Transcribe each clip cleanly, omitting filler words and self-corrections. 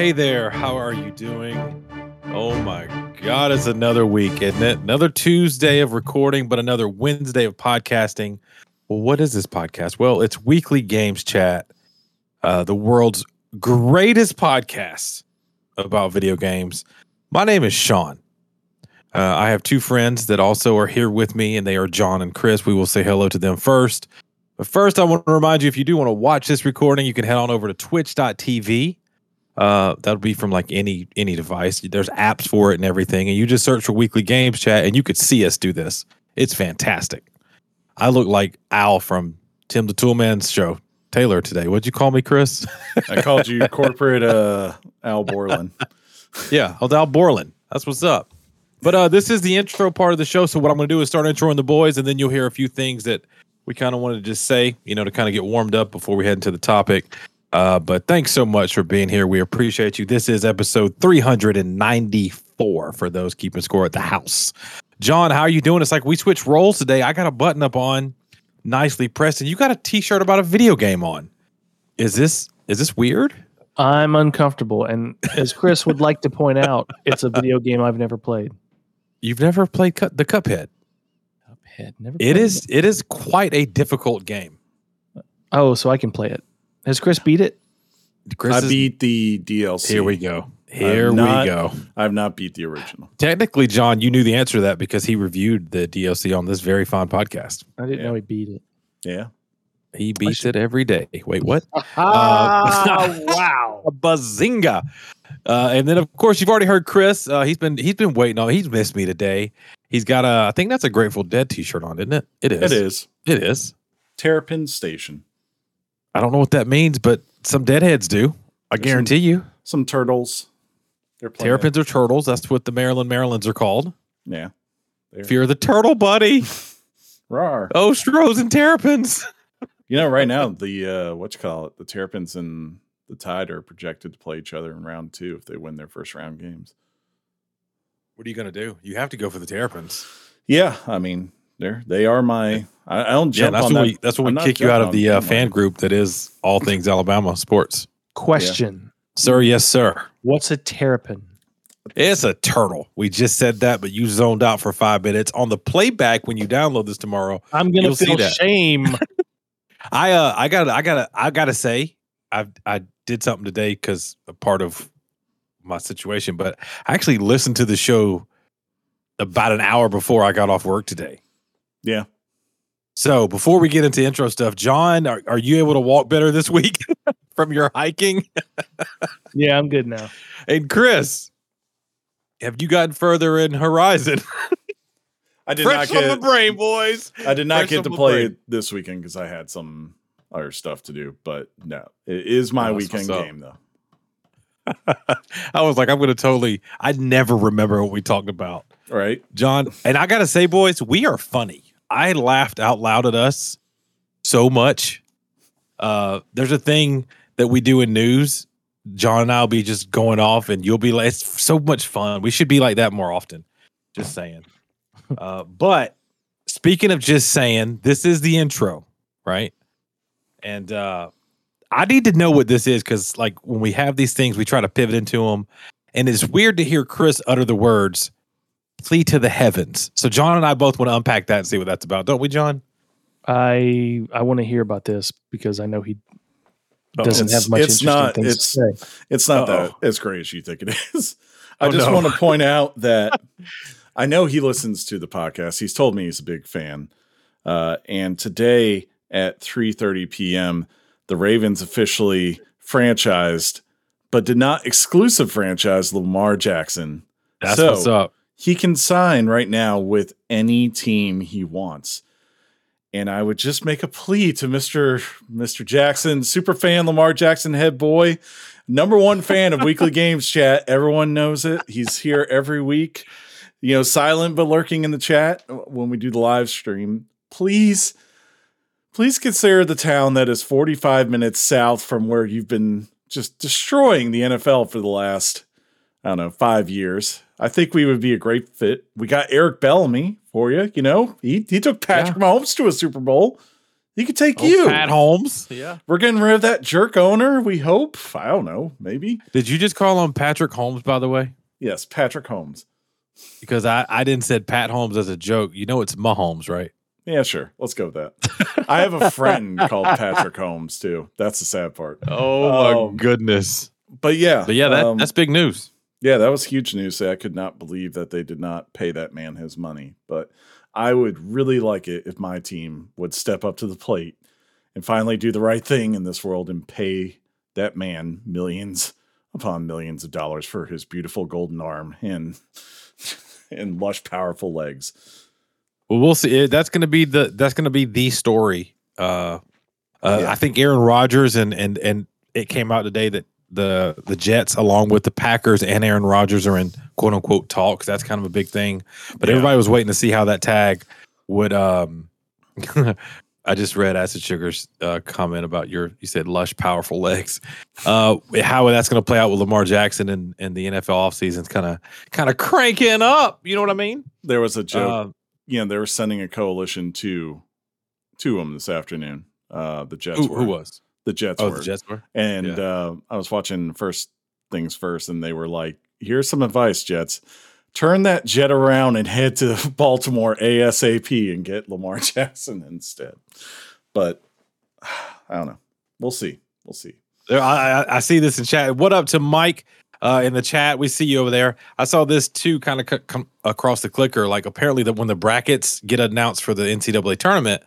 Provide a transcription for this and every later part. Hey there, how are you doing? Oh my God, it's another week, isn't it? Another Tuesday of recording, but another Wednesday of podcasting. Well, what is this podcast? Well, it's Weekly Games Chat, the world's greatest podcast about video games. My name is Sean. I have two friends that also are here with me, and they are John and Chris. We will say hello to them first. But first, I want to remind you, if you do want to watch this recording, you can head on over to twitch.tv. That'll be from like any device. There's apps for it and everything. And you just search for Weekly Games Chat and you could see us do this. It's fantastic. I look like Al from Tim the Toolman's show. Taylor today. What'd you call me, Chris? I called you corporate Al Borland. Yeah, Al Borland. That's what's up. But this is the intro part of the show. So what I'm going to do is start introing the boys, and then you'll hear a few things that we kind of wanted to just say, you know, to kind of get warmed up before we head into the topic. But thanks so much for being here. We appreciate you. This is episode 394 for those keeping score at the house. John, how are you doing? It's like we switched roles today. I got a button up on, nicely pressed, and you got a T-shirt about a video game on. Is this weird? I'm uncomfortable, and as Chris would like to point out, it's a video game I've never played. You've never played the Cuphead? Cuphead, never. It is quite a difficult game. Oh, so I can play it. Has Chris beat it? I beat the DLC. Here we go. I've not beat the original. Technically, John, you knew the answer to that because he reviewed the DLC on this very fine podcast. I didn't know he beat it. Yeah. He beats it every day. Wait, what? Wow. Bazinga. And then, of course, you've already heard Chris. He's been waiting on. He's missed me today. He's got a, I think that's a Grateful Dead T-shirt on, isn't it? It is. Terrapin Station. I don't know what that means, but some deadheads do. I guarantee you. Some turtles. Terrapins are turtles. That's what the Marylands are called. Yeah. Fear the turtle, buddy. Rawr. Ostros and terrapins. You know, right now, the Terrapins and the Tide are projected to play each other in round two if they win their first round games. What are you going to do? You have to go for the Terrapins. Yeah, I mean... They are my. I don't jump on that. That's when we kick you out of the fan group that is all things Alabama sports. Question, sir? Yes, sir. What's a terrapin? It's a turtle. We just said that, but you zoned out for 5 minutes. On the playback, when you download this tomorrow, I'm gonna feel shame. I gotta say, I did something today because a part of my situation, but I actually listened to the show about an hour before I got off work today. Yeah. So before we get into intro stuff, John, are you able to walk better this week from your hiking? Yeah, I'm good now. And Chris, have you gotten further in Horizon? I did not get to play it this weekend because I had some other stuff to do, but no, it is my weekend game though. I was like, I never remember what we talked about. Right. John, and I got to say, boys, we are funny. I laughed out loud at us so much. There's a thing that we do in news. John and I'll be just going off and you'll be like, it's so much fun. We should be like that more often. Just saying. But speaking of just saying, this is the intro, right? And I need to know what this is because like when we have these things, we try to pivot into them. And it's weird to hear Chris utter the words, "Flee to the heavens." So John and I both want to unpack that and see what that's about, don't we, John? I want to hear about this because I know he doesn't have much interesting things to say. It's not that as great as you think it is. I just want to point out that I know he listens to the podcast. He's told me he's a big fan. And today at 3:30 p.m., the Ravens officially franchised, but did not exclusive franchise Lamar Jackson. That's what's up. He can sign right now with any team he wants. And I would just make a plea to Mr. Jackson, super fan, Lamar Jackson head boy, number one fan of Weekly Games Chat. Everyone knows it. He's here every week, you know, silent but lurking in the chat when we do the live stream. Please consider the town that is 45 minutes south from where you've been just destroying the NFL for the last, 5 years. I think we would be a great fit. We got Eric Bellamy for you. You know, he took Patrick Mahomes to a Super Bowl. He could take you. Pat Holmes. Yeah. We're getting rid of that jerk owner, we hope. I don't know. Maybe. Did you just call him Patrick Holmes, by the way? Yes, Patrick Holmes. Because I didn't said Pat Holmes as a joke. You know it's Mahomes, right? Yeah, sure. Let's go with that. I have a friend called Patrick Holmes, too. That's the sad part. Oh, my goodness. But yeah, that's big news. Yeah, that was huge news. I could not believe that they did not pay that man his money. But I would really like it if my team would step up to the plate and finally do the right thing in this world and pay that man millions upon millions of dollars for his beautiful golden arm and lush, powerful legs. Well, we'll see. That's going to be the story. I think Aaron Rodgers and it came out today that the Jets, along with the Packers and Aaron Rodgers, are in quote unquote talks. That's kind of a big thing, but everybody was waiting to see how that tag would. I just read Acid Sugar's comment about you said lush, powerful legs. How that's going to play out with Lamar Jackson and the NFL offseason's kind of cranking up. You know what I mean? There was a joke. They were sending a coalition to them this afternoon. The Jets were. Who was? The Jets were. The Jets were. And I was watching First Things First, and they were like, here's some advice, Jets. Turn that jet around and head to Baltimore ASAP and get Lamar Jackson instead. But I don't know. We'll see. I see this in chat. What up to Mike in the chat? We see you over there. I saw this too kind of come across the clicker. Like apparently when the brackets get announced for the NCAA tournament,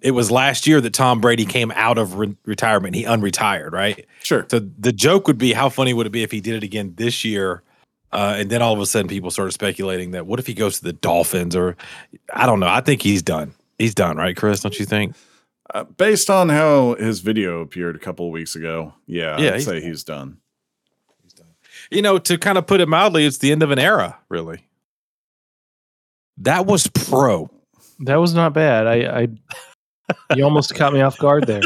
it was last year that Tom Brady came out of retirement. He unretired, right? Sure. So the joke would be, how funny would it be if he did it again this year? And then all of a sudden people started speculating that what if he goes to the Dolphins or I don't know. I think he's done. He's done, right, Chris? Don't you think? Based on how his video appeared a couple of weeks ago. Yeah, I'd say he's done. He's done. You know, to kind of put it mildly, it's the end of an era, really. That was pro. That was not bad. You almost caught me off guard there.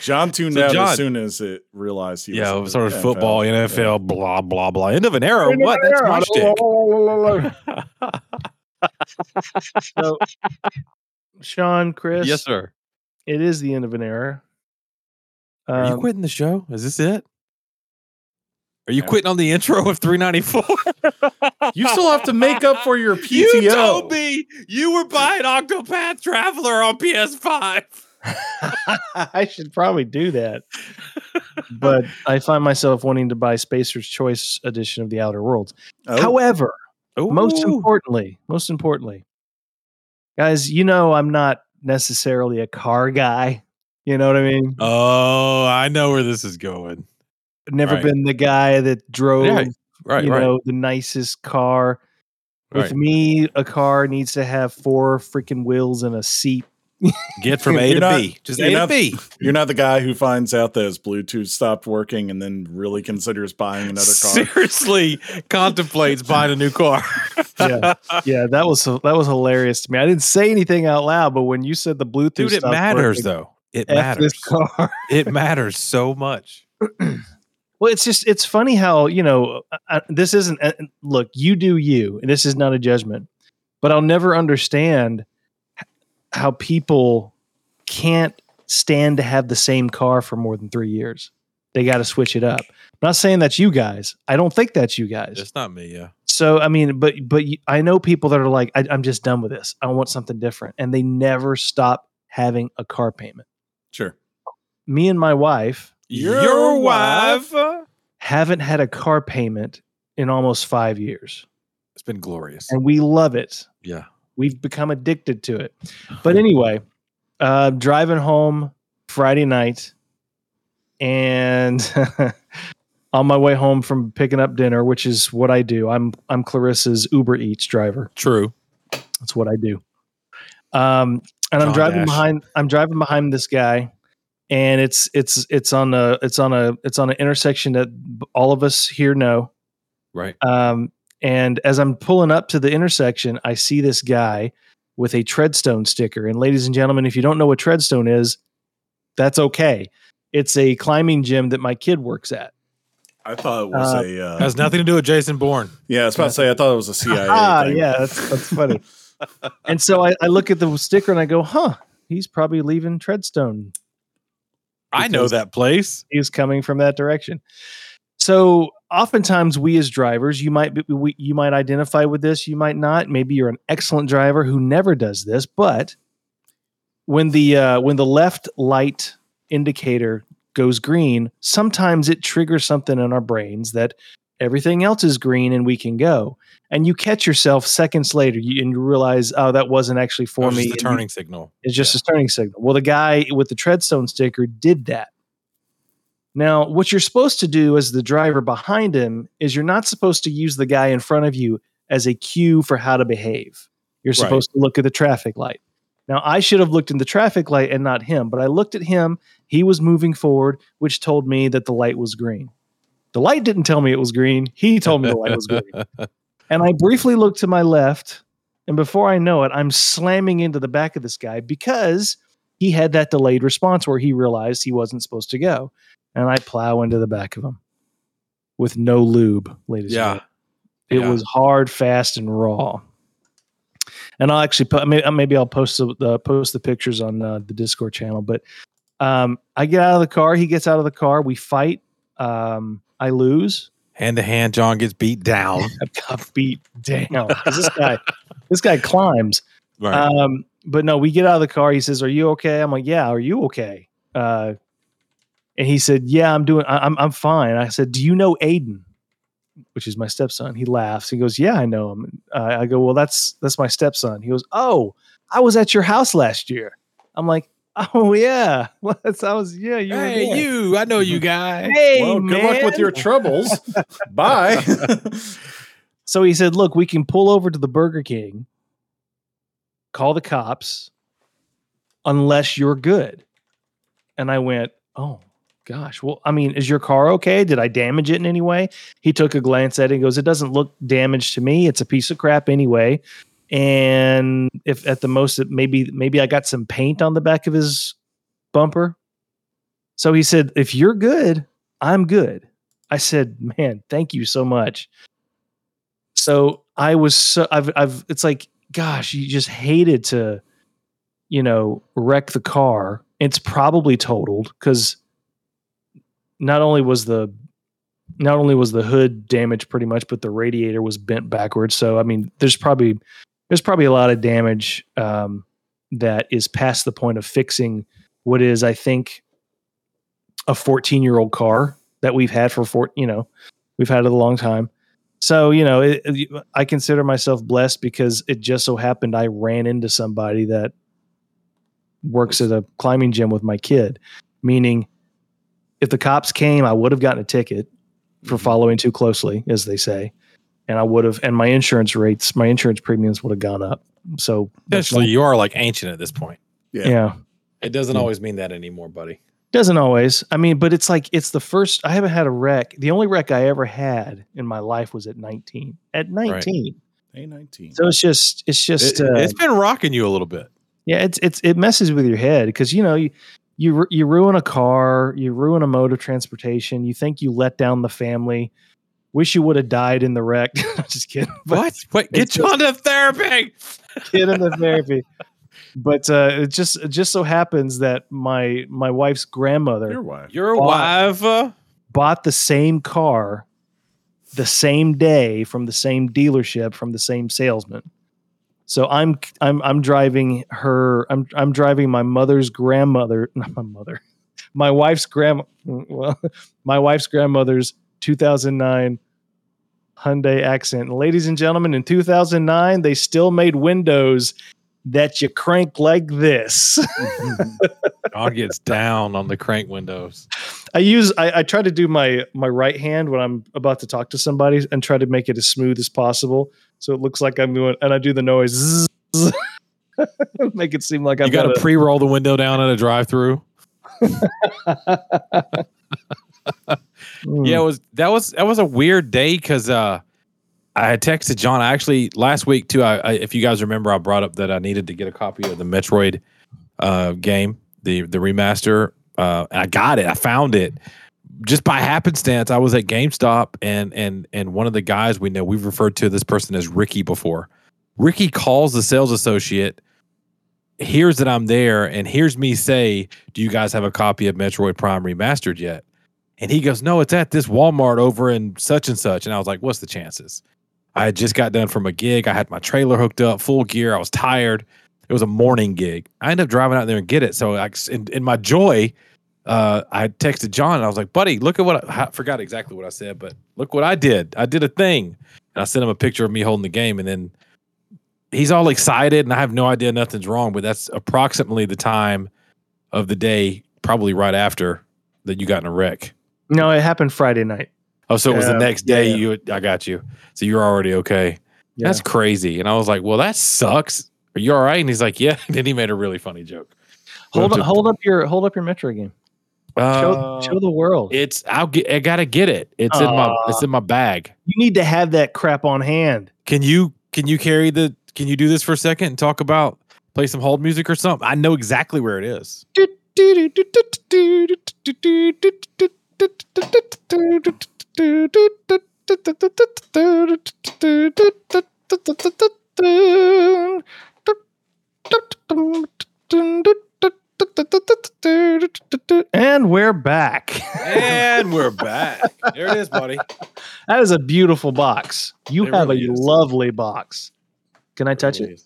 John tuned out as soon as it realized he was. Yeah, sort of football, NFL, blah, blah, blah. End of an era. What? That's my shtick. So, Sean, Chris. Yes, sir. It is the end of an era. Are you quitting the show? Is this it? Are you quitting on the intro of 394? You still have to make up for your PTO. You told me you were buying Octopath Traveler on PS5. I should probably do that. But I find myself wanting to buy Spacer's Choice edition of The Outer Worlds. Oh. However, most importantly, guys, I'm not necessarily a car guy. You know what I mean? Oh, I know where this is going. Never been the guy that drove, the nicest car. With me, a car needs to have four freaking wheels and a seat. Get from A to B. Just A to B. You're not the guy who finds out that his Bluetooth stopped working and then really considers buying another car. Seriously, contemplates buying a new car. yeah, that was hilarious to me. I didn't say anything out loud, but when you said the Bluetooth, dude, it matters. It matters so much. Well, it's funny how, this isn't, look, you do you, and this is not a judgment, but I'll never understand how people can't stand to have the same car for more than 3 years. They got to switch it up. I'm not saying that's you guys. I don't think that's you guys. It's not me. Yeah. So, I mean, but I know people that are like, I'm just done with this. I want something different. And they never stop having a car payment. Sure. Me and my wife, Your wife haven't had a car payment in almost 5 years. It's been glorious. And we love it. Yeah. We've become addicted to it. But anyway, driving home Friday night and on my way home from picking up dinner, which is what I do. I'm Clarissa's Uber Eats driver. True. That's what I do. And John I'm driving behind this guy. And it's on an intersection that all of us here know. Right. And as I'm pulling up to the intersection, I see this guy with a Treadstone sticker. And ladies and gentlemen, if you don't know what Treadstone is, that's okay. It's a climbing gym that my kid works at. I thought it was has nothing to do with Jason Bourne. Yeah. I was about to say, I thought it was a CIA thing. Yeah. That's funny. And so I look at the sticker and I go, huh, he's probably leaving Treadstone. I know that place. He's coming from that direction. So oftentimes we as drivers, you might identify with this. You might not. Maybe you're an excellent driver who never does this. But when the left light indicator goes green, sometimes it triggers something in our brains that everything else is green and we can go. And you catch yourself seconds later and you realize, oh, that wasn't actually for me. It's a turning signal. It's just a turning signal. Well, the guy with the Treadstone sticker did that. Now, what you're supposed to do as the driver behind him is you're not supposed to use the guy in front of you as a cue for how to behave. You're supposed to look at the traffic light. Now, I should have looked in the traffic light and not him, but I looked at him. He was moving forward, which told me that the light was green. The light didn't tell me it was green. He told me the light was green. And I briefly looked to my left, and before I know it, I'm slamming into the back of this guy because he had that delayed response where he realized he wasn't supposed to go. And I plow into the back of him with no lube, ladies and gentlemen. It was hard, fast, and raw. And I'll actually maybe I'll post the pictures on the Discord channel. But I get out of the car. He gets out of the car. We fight. I lose. Hand to hand, John gets beat down. I got beat down. This guy climbs. Right. But no, we get out of the car. He says, "Are you okay?" I'm like, "Yeah, are you okay?" And he said, "Yeah, I'm fine." I said, "Do you know Aiden?" Which is my stepson. He laughs. He goes, "Yeah, I know him." I go, "Well, that's my stepson." He goes, "Oh, I was at your house last year." I'm like, "Oh yeah, I know you guys. Hey, well, good luck with your troubles. Bye." So he said, "Look, we can pull over to the Burger King, call the cops, unless you're good." And I went, "Oh gosh, well, I mean, is your car okay? Did I damage it in any way?" He took a glance at it and goes, "It doesn't look damaged to me. It's a piece of crap anyway. And if at the most, maybe I got some paint on the back of his bumper." So he said, "If you're good, I'm good." I said, "Man, thank you so much." So I was it's like, gosh, you just hated to, wreck the car. It's probably totaled because not only was the hood damaged pretty much, but the radiator was bent backwards. So I mean, there's probably a lot of damage that is past the point of fixing what is, I think, a 14-year-old car that we've had we've had it a long time. So I consider myself blessed because it just so happened I ran into somebody that works at a climbing gym with my kid, meaning, if the cops came, I would have gotten a ticket for following too closely, as they say. And I would have, and my insurance premiums would have gone up. So essentially you are like ancient at this point. Yeah. It doesn't always mean that anymore, buddy. Doesn't always. I mean, but it's like, it's the first, I haven't had a wreck. The only wreck I ever had in my life was at 19. Right. 19. So it's just, it's been rocking you a little bit. Yeah. It messes with your head. Cause you ruin a car, you ruin a mode of transportation. You think you let down the family. Wish you would have died in the wreck. I'm just kidding. What? Wait, get John to therapy. Get him to therapy. But it just so happens that my wife's grandmother, bought the same car the same day from the same dealership from the same salesman. So I'm driving her. I'm driving my mother's grandmother, not my mother, my wife's my wife's grandmother's 2009 Hyundai Accent. And ladies and gentlemen, in 2009, they still made windows that you crank like this. God gets down on the crank windows. I try to do my right hand when I'm about to talk to somebody and try to make it as smooth as possible. So it looks like I'm doing, and I do the noise. Zzz, make it seem like I'm. You got to pre-roll the window down at a drive-through. Yeah, that was a weird day because I had texted John actually last week too. If you guys remember, I brought up that I needed to get a copy of the Metroid game, the remaster. And I got it. I found it. Just by happenstance, I was at GameStop, and one of the guys we know, we've referred to this person as Ricky before. Ricky calls the sales associate, hears that I'm there, and hears me say, do you guys have a copy of Metroid Prime Remastered yet? And he goes, no, it's at this Walmart over in such and such. And I was like, what's the chances? I had just got done from a gig. I had my trailer hooked up, full gear. I was tired. It was a morning gig. I ended up driving out there and get it. So in my joy, I texted John and I was like, buddy, look at what I forgot exactly what I said, but look what I did. I did a thing. And I sent him a picture of me holding the game. And then he's all excited and I have no idea nothing's wrong, but that's approximately the time of the day, probably right after that you got in a wreck. No, it happened Friday night. Oh, so it was the next day. Yeah. I got you. So you're already okay. Yeah. That's crazy. And I was like, well, that sucks. Are you all right? And he's like, yeah. And then he made a really funny joke. Hold up your Metro game. Show the world. I gotta get it. It's in my bag. You need to have that crap on hand. Can you do this for a second and talk about play some hold music or something? I know exactly where it is. And we're back. There it is, buddy. That is a beautiful box. Lovely box. Can I touch it?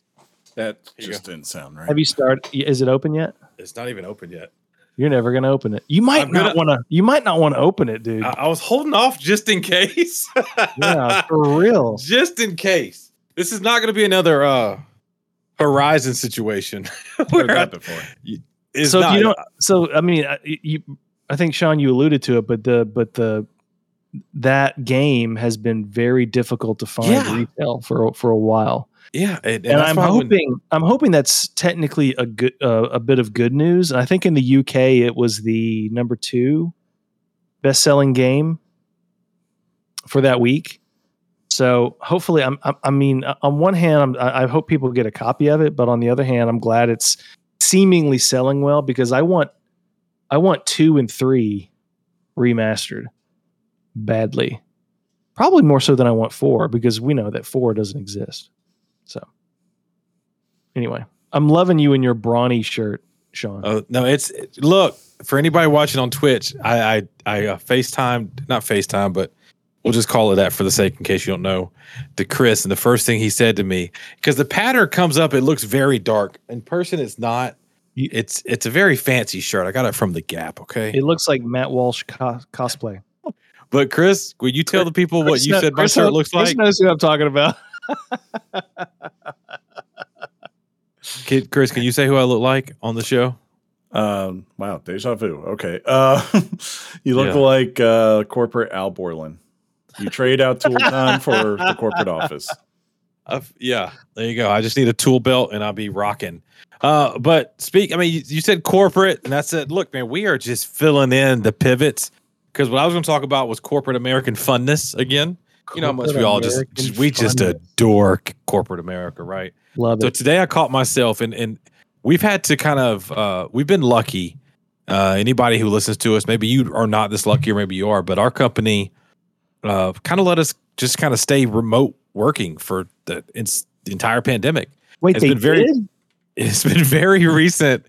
That just didn't sound right. Have you started? Is it open yet? It's not even open yet. You're never gonna open it. You might not want to open it, dude. I was holding off just in case. Yeah, for real. Just in case. This is not going to be another Horizon situation. I've heard that before. I think Sean, you alluded to it, but that game has been very difficult to find retail for a while. Yeah, and I'm hoping that's technically a good a bit of good news. I think in the UK it was the number 2 best-selling game for that week. So hopefully, on one hand, I hope people get a copy of it, but on the other hand, I'm glad it's seemingly selling well because I want 2 and 3 remastered badly, probably more so than I want 4 because we know that 4 doesn't exist. So, anyway, I'm loving you in your brawny shirt, Sean. Oh no, look for anybody watching on Twitch. I not FaceTime, but we'll just call it that for the sake in case you don't know. To Chris, and the first thing he said to me, because the pattern comes up, it looks very dark. In person, it's not. It's a very fancy shirt. I got it from the Gap. Okay, it looks like Matt Walsh cosplay. But Chris, will you tell the people what you said my shirt looks like? Chris knows who I'm talking about. Chris, can you say who I look like on the show? Wow, deja vu. Okay. You look like corporate Al Borland. You trade out tool time for the corporate office. There you go. I just need a tool belt and I'll be rocking. You said corporate, and I said, look, man, we are just filling in the pivots because what I was going to talk about was corporate American funness again. You know how much we all just adore corporate America, right? Love it. So today I caught myself, and we've had to kind of we've been lucky. Anybody who listens to us, maybe you are not this lucky, or maybe you are, but our company kind of let us just kind of stay remote working for the entire pandemic. Wait, it's been very recent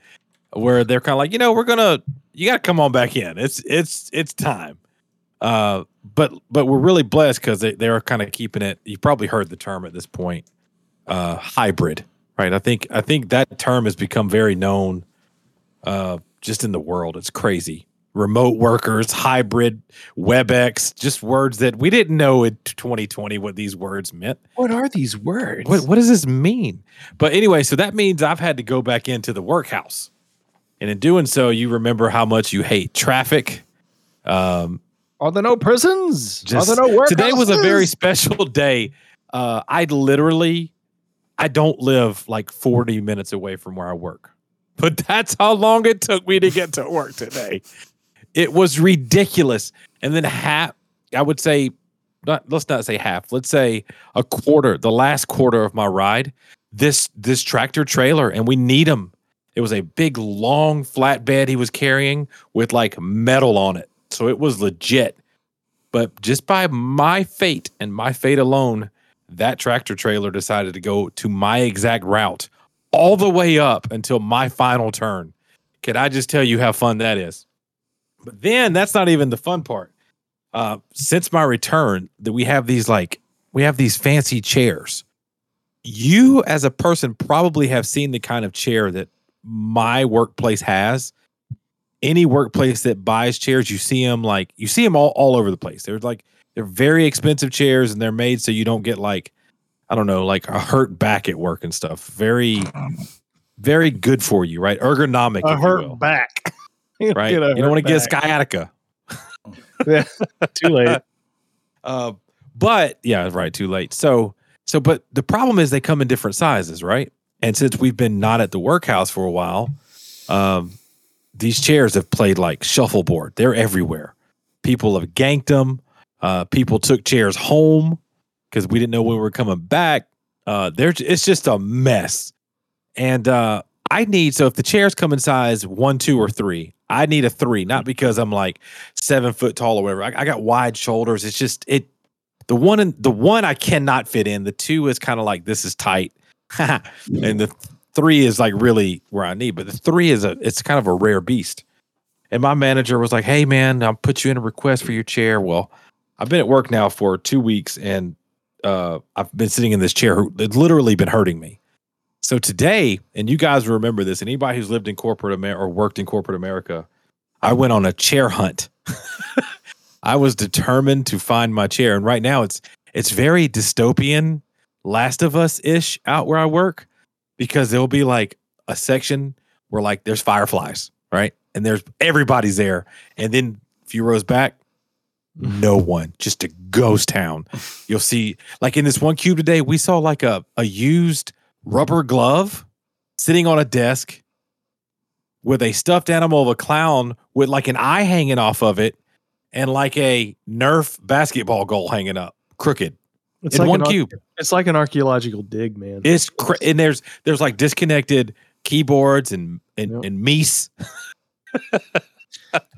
where they're kind of like, you got to come on back in. It's time. But we're really blessed because they're kind of keeping it. You've probably heard the term at this point, hybrid, right? I think that term has become very known, just in the world. It's crazy. Remote workers, hybrid, WebEx, just words that we didn't know in 2020 what these words meant. What are these words? What does this mean? But anyway, so that means I've had to go back into the workhouse, and in doing so, you remember how much you hate traffic. Are there no prisons? Are there no workhouses? Today was a very special day. I don't live like 40 minutes away from where I work, but that's how long it took me to get to work today. It was ridiculous. And then let's not say half, let's say a quarter, the last quarter of my ride, this tractor trailer, and we need him. It was a big, long flatbed he was carrying with like metal on it. So it was legit, but just by my fate and my fate alone, that tractor trailer decided to go to my exact route all the way up until my final turn. Can I just tell you how fun that is? But then that's not even the fun part. Since my return, that we have these fancy chairs. You as a person probably have seen the kind of chair that my workplace has. Any workplace that buys chairs, you see them all over the place. They're very expensive chairs, and they're made so you don't get like a hurt back at work and stuff. Very, very good for you, right? Ergonomic. A hurt back. Right. You don't want to get a sciatica. Yeah, too late. But yeah, right. Too late. So, but the problem is they come in different sizes, right? And since we've been not at the workhouse for a while, these chairs have played like shuffleboard. They're everywhere. People have ganked them. People took chairs home because we didn't know when we were coming back. It's just a mess. And so if the chairs come in size 1, 2, or 3, I need a 3, not because I'm like 7 foot tall or whatever. I got wide shoulders. It's just the one I cannot fit in. The 2 is kind of like, this is tight. And the 3 is like really where I need, but the 3 is it's kind of a rare beast. And my manager was like, "Hey man, I'll put you in a request for your chair." Well, I've been at work now for 2 weeks, and I've been sitting in this chair. It's literally been hurting me. So today, and you guys remember this, anybody who's lived in corporate America or worked in corporate America, I went on a chair hunt. I was determined to find my chair. And right now it's very dystopian, Last of Us-ish out where I work, because there'll be like a section where like there's fireflies, right? And there's everybody's there. And then a few rows back, no one, just a ghost town. You'll see, like in this one cube today, we saw like a used rubber glove sitting on a desk with a stuffed animal of a clown with like an eye hanging off of it and like a Nerf basketball goal hanging up crooked. It's in like one cube. It's like an archaeological dig, man. It's and there's like disconnected keyboards and meese.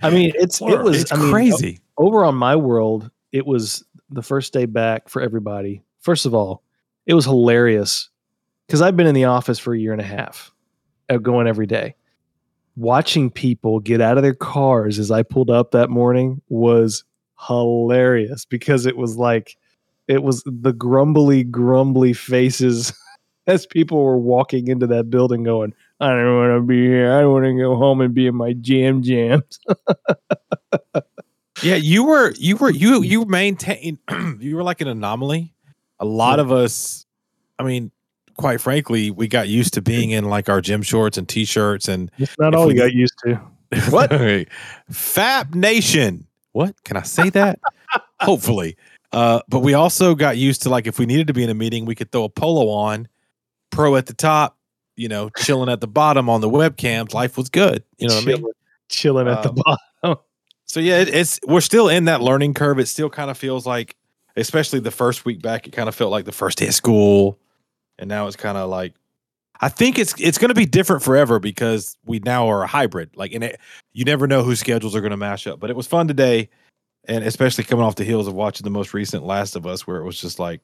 I mean, it was crazy. Over on my world, it was the first day back for everybody. First of all, it was hilarious because I've been in the office for 1.5 years, going every day. Watching people get out of their cars as I pulled up that morning was hilarious because it was the grumbly faces as people were walking into that building going, "I don't want to be here. I want to go home and be in my jams." Yeah, you were like an anomaly. A lot of us, I mean, quite frankly, we got used to being in like our gym shorts and t-shirts, and it's not all we got used to. What? Fap Nation. What? Can I say that? Hopefully. But we also got used to, like, if we needed to be in a meeting, we could throw a polo on, pro at the top, you know, chilling at the bottom on the webcams. Life was good. You know what I mean? Chilling at the bottom. So yeah, we're still in that learning curve. It still kind of feels like, especially the first week back, it kind of felt like the first day of school. And now it's kind of like, I think it's going to be different forever because we now are a hybrid. Like, and you never know whose schedules are going to mash up. But it was fun today, and especially coming off the heels of watching the most recent Last of Us, where it was just like,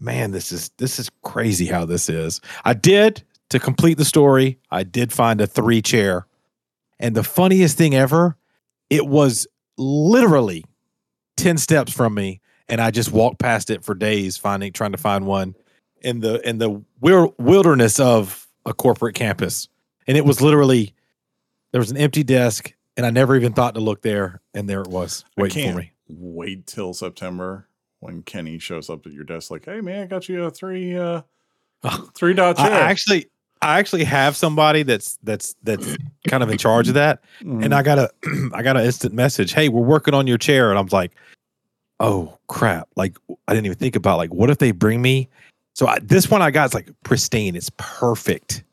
man, this is crazy how this is. I did, to complete the story, I did find a 3 chair. And the funniest thing ever, it was literally 10 steps from me, and I just walked past it for days trying to find one in the wilderness of a corporate campus. And it was literally, there was an empty desk, and I never even thought to look there, and there it was, waiting for me. Wait till September when Kenny shows up at your desk like, "Hey man, I got you a 3 dot chair." I actually have somebody that's kind of in charge of that, and I got an instant message, "Hey, we're working on your chair," and I'm like, "Oh crap!" Like, I didn't even think about, like, what if they bring me? So this one I got is like pristine, it's perfect.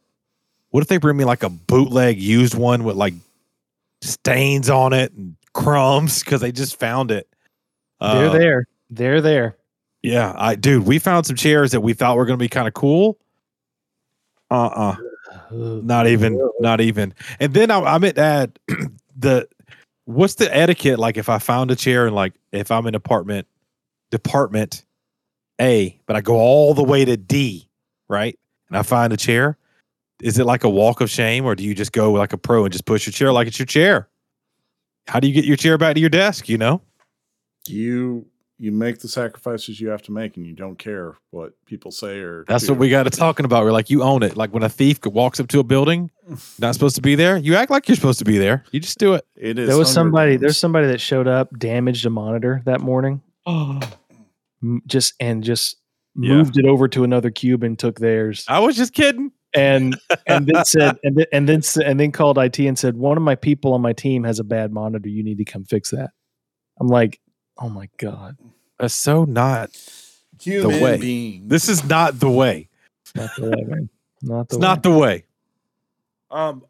What if they bring me like a bootleg used one with like stains on it and crumbs because they just found it? They're there. Yeah, we found some chairs that we thought were going to be kind of cool. Not even. And then I meant to add what's the etiquette like if I found a chair and like if I'm in department A, but I go all the way to D, right? And I find a chair. Is it like a walk of shame, or do you just go like a pro and just push your chair like it's your chair? How do you get your chair back to your desk, you know? You make the sacrifices you have to make, and you don't care what people say. Or that's what we got to talking about. We're like, you own it. Like when a thief walks up to a building, not supposed to be there, you act like you're supposed to be there. You just do it. It is. There's somebody that showed up, damaged a monitor that morning, just moved it over to another cube and took theirs. I was just kidding. And then called IT and said, one of my people on my team has a bad monitor. You need to come fix that. I'm like, oh my God. That's so not human the way. Beings. This is not the way. It's not the way, man.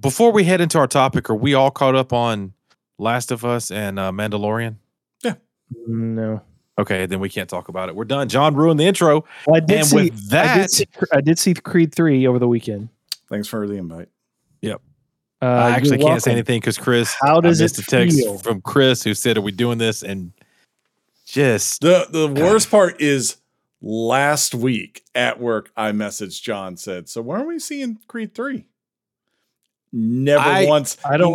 Before we head into our topic, are we all caught up on Last of Us and Mandalorian? Yeah. No. Okay, then we can't talk about it. We're done. John ruined the intro. Well, I did see Creed 3 over the weekend. Thanks for the invite. Yep. I actually can't say anything because Chris. How does it feel? I missed a text from Chris who said, "Are we doing this?" And just the worst part is last week at work, I messaged John, said, "So when are we seeing Creed 3?" I don't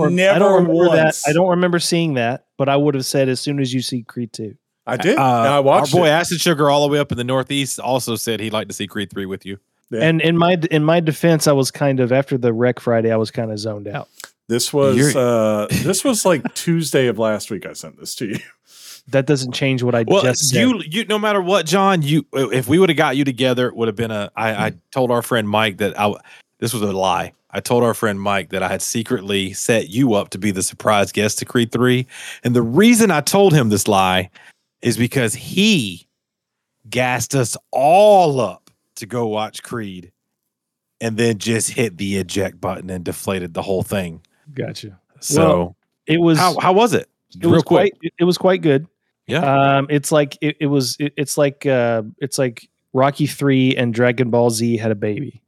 remember seeing that, but I would have said as soon as you see Creed 2. I did. I watched. Our boy Acid Sugar, all the way up in the Northeast, also said he'd like to see Creed 3 with you. Yeah. And in my defense, I was kind of, after the wreck Friday, I was kind of zoned out. This was this was like Tuesday of last week. I sent this to you. That doesn't change what I just said. You no matter what, John. If we would have got you together, it would have been a. I told our friend Mike that this was a lie. I told our friend Mike that I had secretly set you up to be the surprise guest to Creed 3, and the reason I told him this lie is because he gassed us all up to go watch Creed and then just hit the eject button and deflated the whole thing. Gotcha. So it was, how was it? It was quite good. Yeah. It's like Rocky III and Dragon Ball Z had a baby.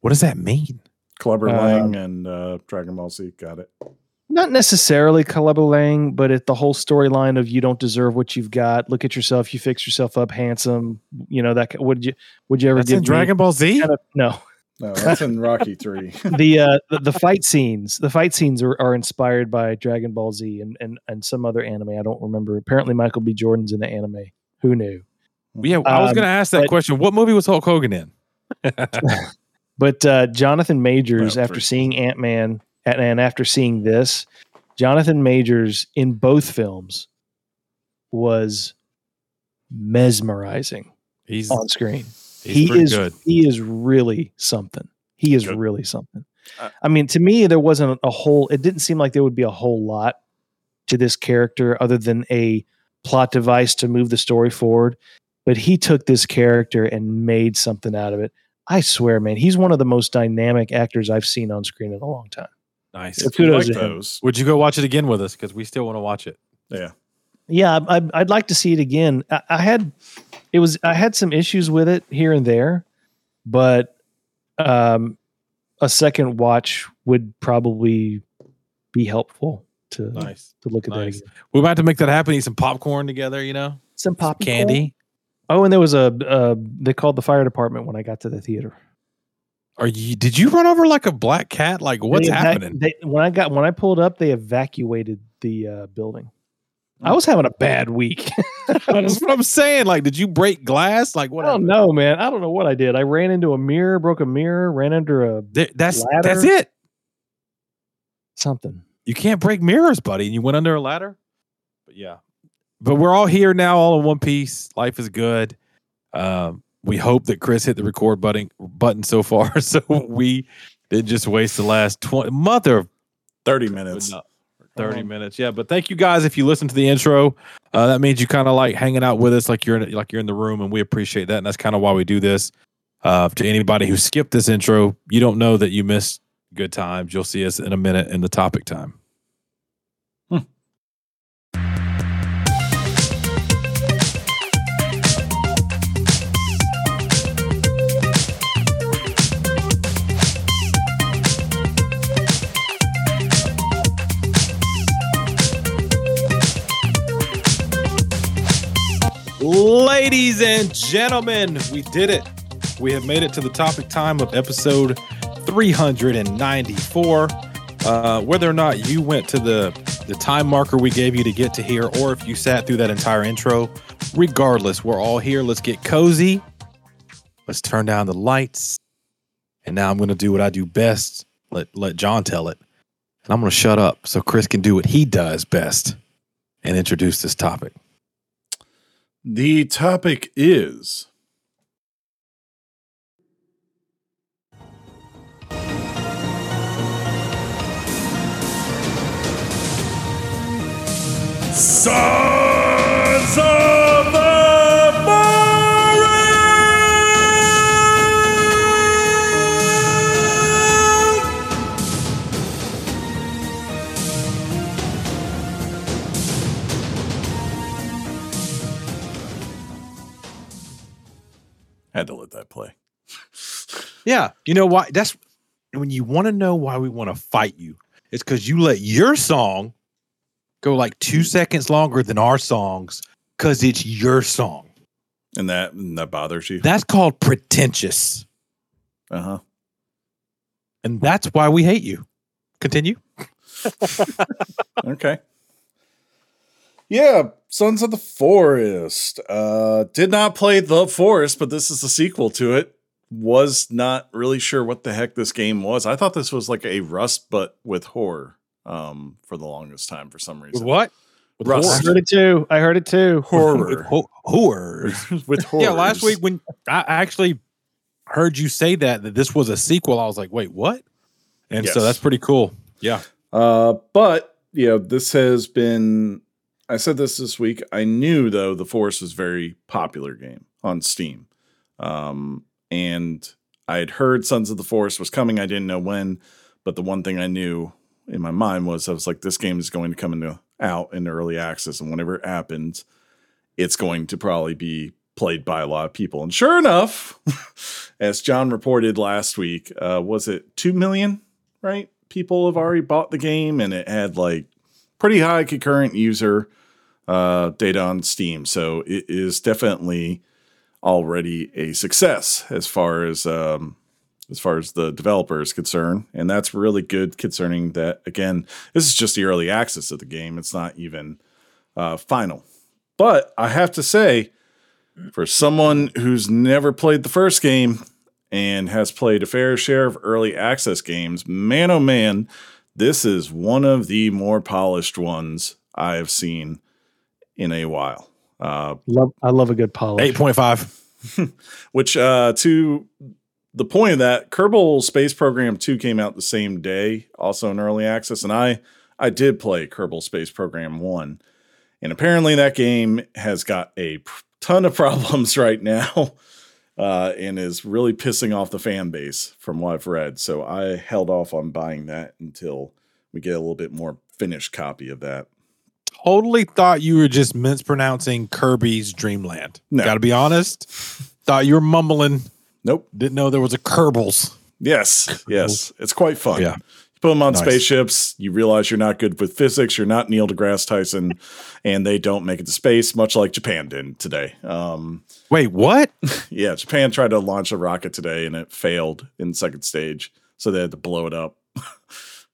What does that mean? Clubber Lang and Dragon Ball Z. Got it. Not necessarily Clubber Lang, but the whole storyline of you don't deserve what you've got. Look at yourself. You fix yourself up, handsome. You know that. Would you ever? That's in Dragon Ball Z? Kind of, no, that's in Rocky III. The fight scenes are inspired by Dragon Ball Z and some other anime. I don't remember. Apparently, Michael B. Jordan's in the anime. Who knew? Yeah, I was going to ask that question. What movie was Hulk Hogan in? But Jonathan Majors, after seeing Ant-Man. And after seeing this, Jonathan Majors in both films was mesmerizing. He's on screen. He is good. He is really something. He is good. Really something. I mean, to me, there wasn't a whole. It didn't seem like there would be a whole lot to this character other than a plot device to move the story forward. But he took this character and made something out of it. I swear, man, he's one of the most dynamic actors I've seen on screen in a long time. Nice. If you like those, would you go watch it again with us? Because we still want to watch it. Yeah. Yeah, I'd like to see it again. I had some issues with it here and there, but a second watch would probably be helpful to look at that again. We might have to make that happen. Eat some popcorn together, you know? Some popcorn. Candy. Oh, and there was they called the fire department when I got to the theater. Did you run over like a black cat? Like what's happening? When I pulled up, they evacuated the building. I was having a bad week. That's what I'm saying. Like, did you break glass? Like what? I don't know, man. I don't know what I did. I ran into a mirror, broke a mirror, ran under a ladder. That's it. Something. You can't break mirrors, buddy. And you went under a ladder. But yeah. But we're all here now, all in one piece. Life is good. We hope that Chris hit the record button so far, so we didn't just waste the last 30 minutes. 30 minutes, yeah. But thank you guys if you listen to the intro. That means you kind of like hanging out with us, like you're in the room, and we appreciate that. And that's kind of why we do this. To anybody who skipped this intro, you don't know that you missed good times. You'll see us in a minute in the topic time. Ladies and gentlemen, we did it. We have made it to the topic time of episode 394. Whether or not you went to the time marker we gave you to get to here, or if you sat through that entire intro, regardless, we're all here. Let's get cozy. Let's turn down the lights. And now I'm going to do what I do best. Let John tell it. And I'm going to shut up so Chris can do what he does best and introduce this topic. The topic is... Sons of the Forest! Had to let that play. Yeah, you know why? That's when you want to know why we want to fight you. It's because you let your song go like 2 seconds longer than our songs because it's your song. And that bothers you? That's called pretentious. Uh-huh. And that's why we hate you. Continue. Okay. Yeah, Sons of the Forest. Did not play The Forest, but this is the sequel to it. Was not really sure what the heck this game was. I thought this was like a Rust, but with horror. For the longest time, for some reason. What? Rust. I heard it too. Horror. Horror. With horror. Yeah, last week when I actually heard you say that this was a sequel, I was like, wait, what? And yes. So that's pretty cool. Yeah. But, you know, this has been, I said this week. I knew, though, The Forest was a very popular game on Steam. And I had heard Sons of the Forest was coming. I didn't know when, but the one thing I knew in my mind was like, this game is going to come out in early access, and whenever it happens, it's going to probably be played by a lot of people. And sure enough, as John reported last week, was it 2 million, right? People have already bought the game, and it had like pretty high concurrent user data on Steam. So it is definitely already a success as far as the developer is concerned. And that's really good concerning that, again, this is just the early access of the game. It's not even final. But I have to say, for someone who's never played the first game and has played a fair share of early access games, man, oh man, this is one of the more polished ones I have seen in a while. I love a good polish. 8.5. Which to... the point of that, Kerbal Space Program 2 came out the same day, also in early access, and I did play Kerbal Space Program 1, and apparently that game has got a ton of problems right now and is really pissing off the fan base from what I've read, so I held off on buying that until we get a little bit more finished copy of that. Totally thought you were just mispronouncing Kirby's Dreamland. No. Gotta be honest, thought you were mumbling... Nope. Didn't know there was a Kerbals. Yes. It's quite fun. Yeah. You put them on spaceships. You realize you're not good with physics. You're not Neil deGrasse Tyson, and they don't make it to space, much like Japan did today. Wait, what? Yeah. Japan tried to launch a rocket today, and it failed in second stage. So they had to blow it up.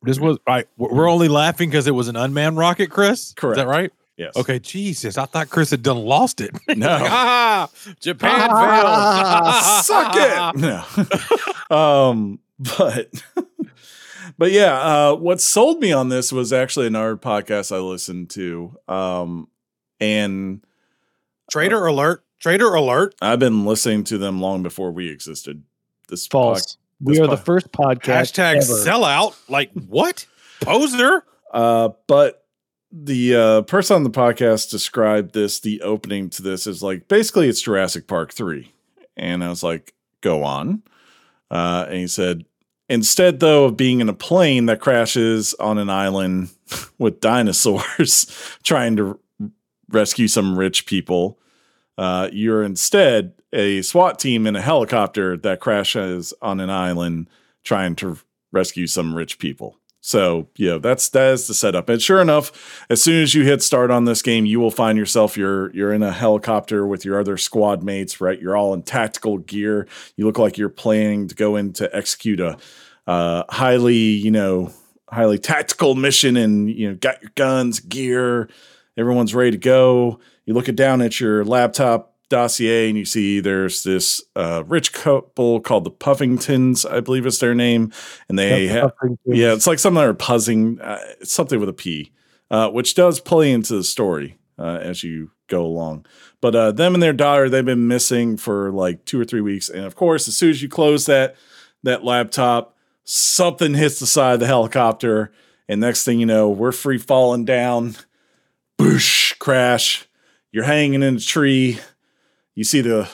This was right. We're only laughing because it was an unmanned rocket, Chris. Correct. Is that right? Yes. Okay, Jesus. I thought Chris had done lost it. No. Like, Japan failed. Suck it. No. But yeah, what sold me on this was actually another podcast I listened to. And Trader Alert. Trader Alert. I've been listening to them long before we existed. This false. We are the first podcast. Hashtag ever. Sellout. Like what? Poser. But the person on the podcast described this, the opening to this is like, basically it's Jurassic Park 3. And I was like, go on. And he said, instead though of being in a plane that crashes on an island with dinosaurs, trying to rescue some rich people, you're instead a SWAT team in a helicopter that crashes on an island trying to rescue some rich people. So, yeah, that is the setup. And sure enough, as soon as you hit start on this game, you will find yourself, you're in a helicopter with your other squad mates, right? You're all in tactical gear. You look like you're planning to go in to execute a highly tactical mission, and, you know, got your guns, gear, everyone's ready to go. You look down at your laptop dossier and you see there's this rich couple called the Puffingtons, I believe is their name, and they it's like something like puzzling, something with a P, which does play into the story as you go along. But them and their daughter, they've been missing for like 2 or 3 weeks, and of course, as soon as you close that laptop, something hits the side of the helicopter, and next thing you know, we're free falling down, boosh, crash. You're hanging in a tree. You see the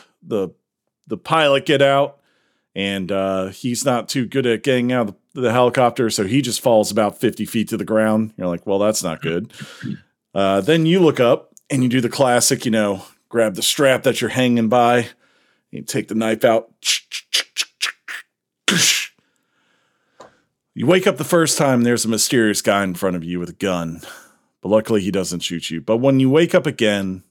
pilot get out, and he's not too good at getting out of the helicopter, so he just falls about 50 feet to the ground. You're like, well, that's not good. Then you look up, and you do the classic, you know, grab the strap that you're hanging by, you take the knife out. You wake up the first time, there's a mysterious guy in front of you with a gun, but luckily he doesn't shoot you. But when you wake up again,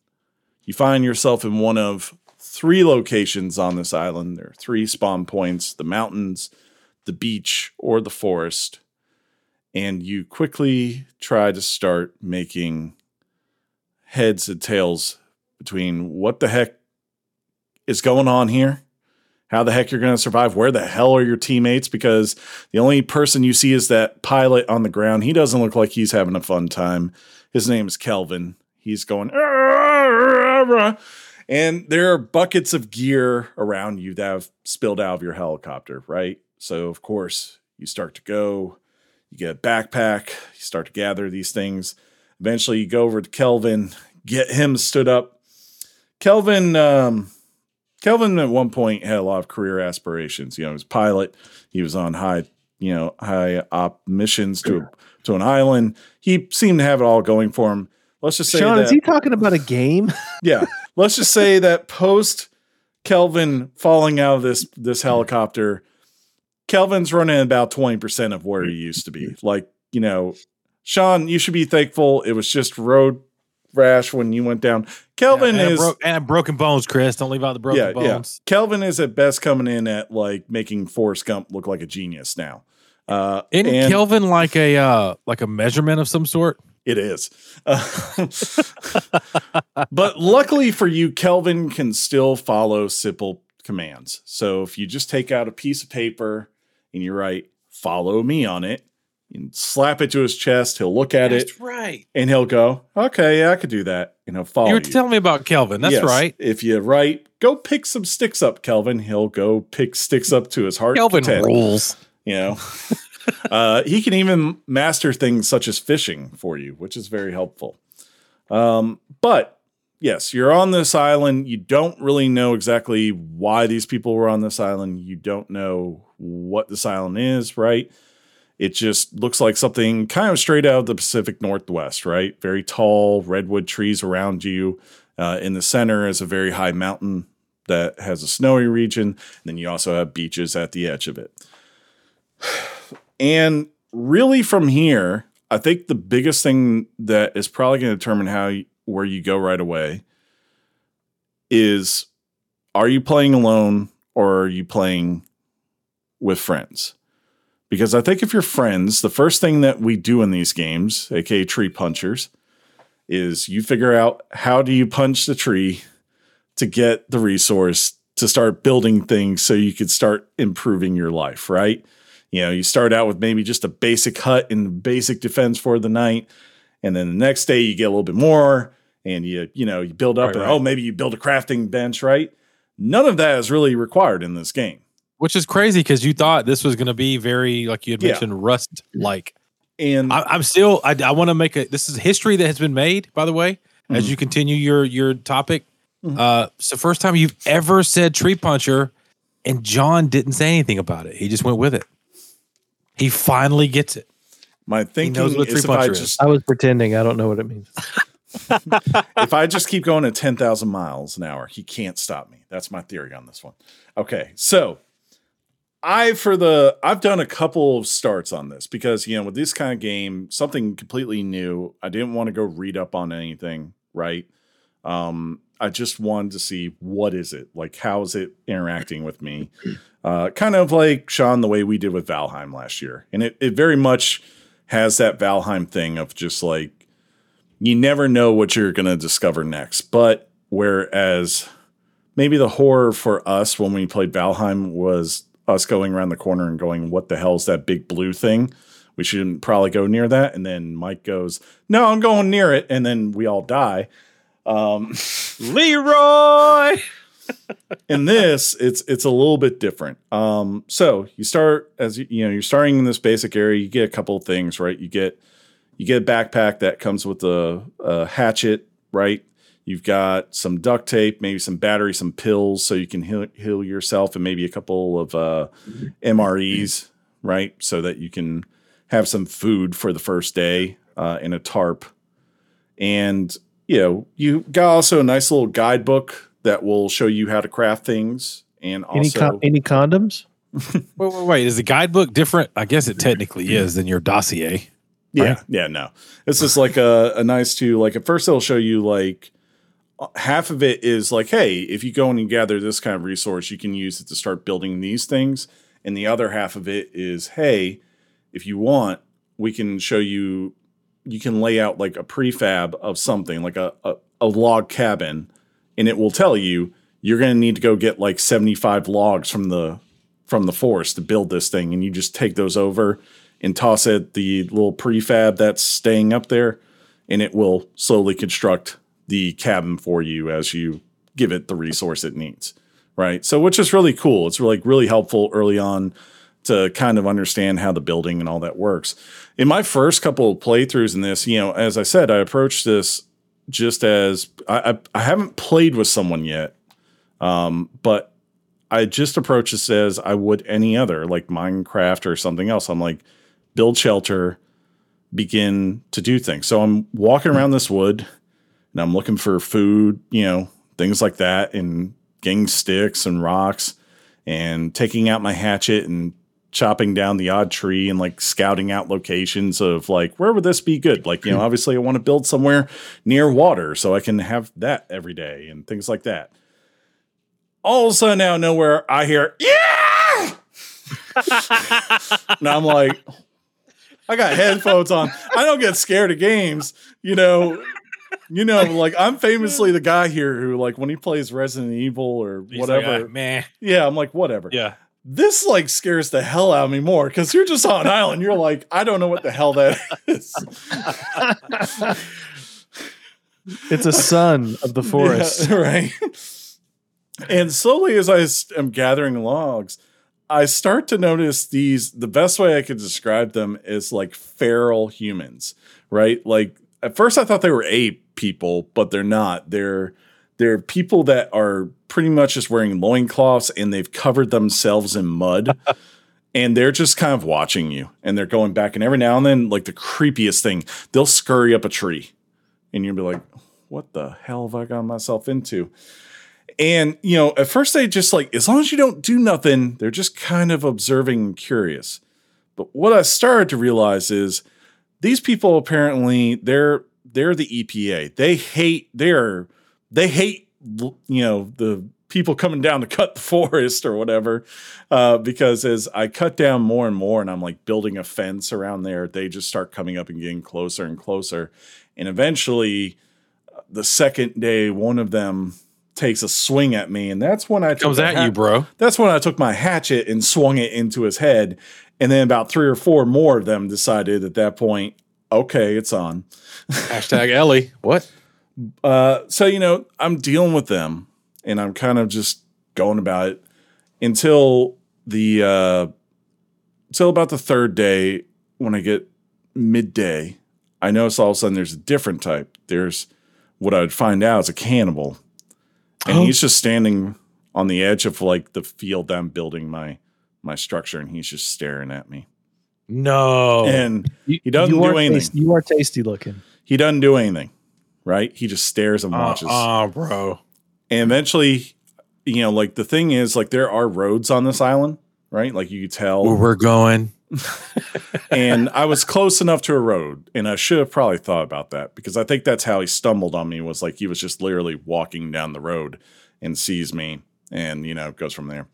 you find yourself in one of 3 locations on this island. There are 3 spawn points: the mountains, the beach, or the forest. And you quickly try to start making heads and tails between what the heck is going on here, how the heck you're going to survive, where the hell are your teammates, because the only person you see is that pilot on the ground. He doesn't look like he's having a fun time. His name is Kelvin. He's going, and there are buckets of gear around you that have spilled out of your helicopter, right? So, of course, you start to go. You get a backpack. You start to gather these things. Eventually, you go over to Kelvin, get him stood up. Kelvin at one point had a lot of career aspirations. You know, he was a pilot. He was on high op missions to an island. He seemed to have it all going for him. Let's just say, Sean, is he talking about a game? Yeah. Let's just say that post Kelvin falling out of this helicopter, Kelvin's running about 20% of where he used to be. Like, you know, Sean, you should be thankful it was just road rash when you went down. Kelvin and broken bones, Chris. Don't leave out the broken bones. Yeah. Kelvin is at best coming in at like making Forrest Gump look like a genius now. Isn't Kelvin like a measurement of some sort? It is. But luckily for you, Kelvin can still follow simple commands. So if you just take out a piece of paper and you write, "follow me" on it, and slap it to his chest, he'll look at it. That's right. And he'll go, okay, yeah, I could do that. And he'll follow you. You were telling me about Kelvin. That's right. If you write, "go pick some sticks up, Kelvin," he'll go pick sticks up to his heart. Kelvin rules. You know. He can even master things such as fishing for you, which is very helpful. But yes, you're on this island. You don't really know exactly why these people were on this island. You don't know what this island is, right? It just looks like something kind of straight out of the Pacific Northwest, right? Very tall redwood trees around you. In the center is a very high mountain that has a snowy region. And then you also have beaches at the edge of it. And really from here, I think the biggest thing that is probably going to determine where you go right away is, are you playing alone or are you playing with friends? Because I think if you're friends, the first thing that we do in these games, aka tree punchers, is you figure out how do you punch the tree to get the resource to start building things so you could start improving your life, right? You know, you start out with maybe just a basic hut and basic defense for the night. And then the next day you get a little bit more and you build up maybe you build a crafting bench, right? None of that is really required in this game. Which is crazy because you thought this was going to be very, like you had mentioned, Rust-like. And I want to make this is history that has been made, by the way, as you continue your topic. Mm-hmm. It's the first time you've ever said tree puncher and John didn't say anything about it. He just went with it. He finally gets it. My thinking is I was pretending. I don't know what it means. If I just keep going at 10,000 miles an hour, he can't stop me. That's my theory on this one. Okay. So I've done a couple of starts on this because, you know, with this kind of game, something completely new, I didn't want to go read up on anything, right? I just wanted to see what is it? Like, how is it interacting with me? Kind of like, Sean, the way we did with Valheim last year. And it very much has that Valheim thing of just like, you never know what you're going to discover next. But whereas maybe the horror for us when we played Valheim was us going around the corner and going, what the hell is that big blue thing? We shouldn't probably go near that. And then Mike goes, no, I'm going near it. And then we all die. Leroy. In this, it's a little bit different. So you start as you know, you're starting in this basic area. You get a couple of things, right? You get a backpack that comes with a hatchet, right? You've got some duct tape, maybe some battery, some pills so you can heal yourself, and maybe a couple of MREs, right? So that you can have some food for the first day in a tarp. And, you know, you got also a nice little guidebook that will show you how to craft things. And also any condoms? wait, is the guidebook different? I guess it technically is than your dossier. Yeah. Right? Yeah, no. It's just like a nice to like at first it'll show you like half of it is like, hey, if you go in and gather this kind of resource, you can use it to start building these things. And the other half of it is, hey, if you want, we can show you, you can lay out like a prefab of something like a log cabin, and it will tell you you're going to need to go get like 75 logs from the forest to build this thing. And you just take those over and toss it the little prefab that's staying up there, and it will slowly construct the cabin for you as you give it the resource it needs. Right. So, which is really cool. It's like really helpful early on to kind of understand how the building and all that works. In my first couple of playthroughs in this, you know, as I said, I approached this just as I haven't played with someone yet. But I just approached this as I would any other, like Minecraft or something else. I'm like, build shelter, begin to do things. So I'm walking around this wood, and I'm looking for food, you know, things like that, and getting sticks and rocks and taking out my hatchet and chopping down the odd tree and like scouting out locations of like, where would this be good? Like, you know, obviously I want to build somewhere near water so I can have that every day and things like that. All of a sudden out of nowhere, I hear, yeah! And I'm like, I got headphones on. I don't get scared of games, you know. You know, like I'm famously the guy here who, like, when he plays Resident Evil or whatever, like, man, yeah, I'm like, whatever. Yeah, this like scares the hell out of me more because you're just on an island. You're like, I don't know what the hell that is. It's a son of the forest, yeah, right? And slowly, as I am gathering logs, I start to notice these. The best way I could describe them is like feral humans, right? Like. At first I thought they were ape people, but they're not. They're people that are pretty much just wearing loincloths, and they've covered themselves in mud, and they're just kind of watching you, and they're going back, and every now and then, like the creepiest thing, they'll scurry up a tree and you'll be like, what the hell have I gotten myself into? And, you know, at first they just like, as long as you don't do nothing, they're just kind of observing and curious. But what I started to realize is, these people apparently they're the EPA. They hate you know, the people coming down to cut the forest or whatever, because as I cut down more and more and I'm like building a fence around there, they just start coming up and getting closer and closer. And eventually, the second day, one of them takes a swing at me, and that's when I comes at you, bro. That's when I took my hatchet and swung it into his head. And then about 3 or 4 more of them decided at that point, okay, it's on. Hashtag Ellie. What? So, you know, I'm dealing with them, and I'm kind of just going about it until about the third day when I get midday. I notice all of a sudden there's a different type. There's what I would find out is a cannibal. And he's just standing on the edge of like the field that I'm building my structure, and he's just staring at me. No. And he doesn't do anything. You are tasty looking. He doesn't do anything, right? He just stares and watches. Oh, bro. And eventually, you know, like the thing is, like there are roads on this island, right? Like you could tell where we're going. And I was close enough to a road, and I should have probably thought about that, because I think that's how he stumbled on me, was like he was just literally walking down the road and sees me, and, you know, goes from there.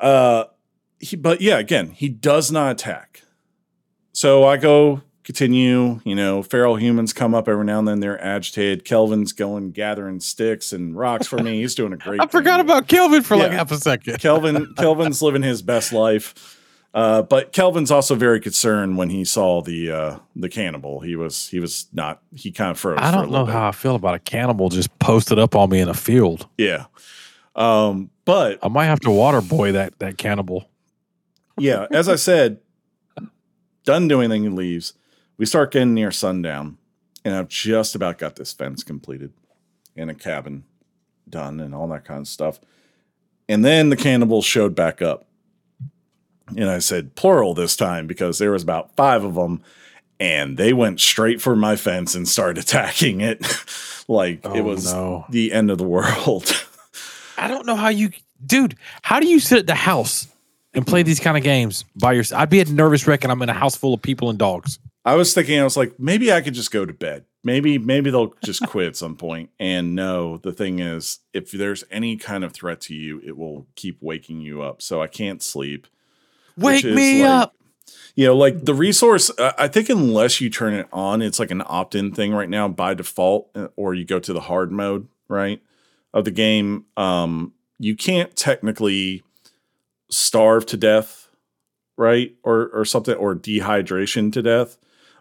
But yeah, again, he does not attack. So I go continue, you know, feral humans come up every now and then. They're agitated. Kelvin's going gathering sticks and rocks for me. He's doing a great thing. Forgot about Kelvin for like half a second. Kelvin's living his best life. But Kelvin's also very concerned when he saw the cannibal. He was not, he kind of froze. I don't know how I feel about a cannibal just posted up on me in a field. Yeah. But I might have to waterboy that cannibal. Yeah. As I said, done doing anything, he leaves. We start getting near sundown, and I've just about got this fence completed and a cabin done and all that kind of stuff. And then the cannibal showed back up. And I said plural this time, because there was about 5 of them, and they went straight for my fence and started attacking it. Like it was the end of the world. I don't know how you, dude, how do you sit at the house and play these kind of games by yourself? I'd be a nervous wreck, and I'm in a house full of people and dogs. I was thinking, I was like, maybe I could just go to bed. Maybe they'll just quit at some point. And no, the thing is, if there's any kind of threat to you, it will keep waking you up. So I can't sleep. Wake me up. You know, like the resource, I think unless you turn it on, it's like an opt-in thing right now by default, or you go to the hard mode, right, of the game. You can't technically starve to death, right, or something, or dehydration to death.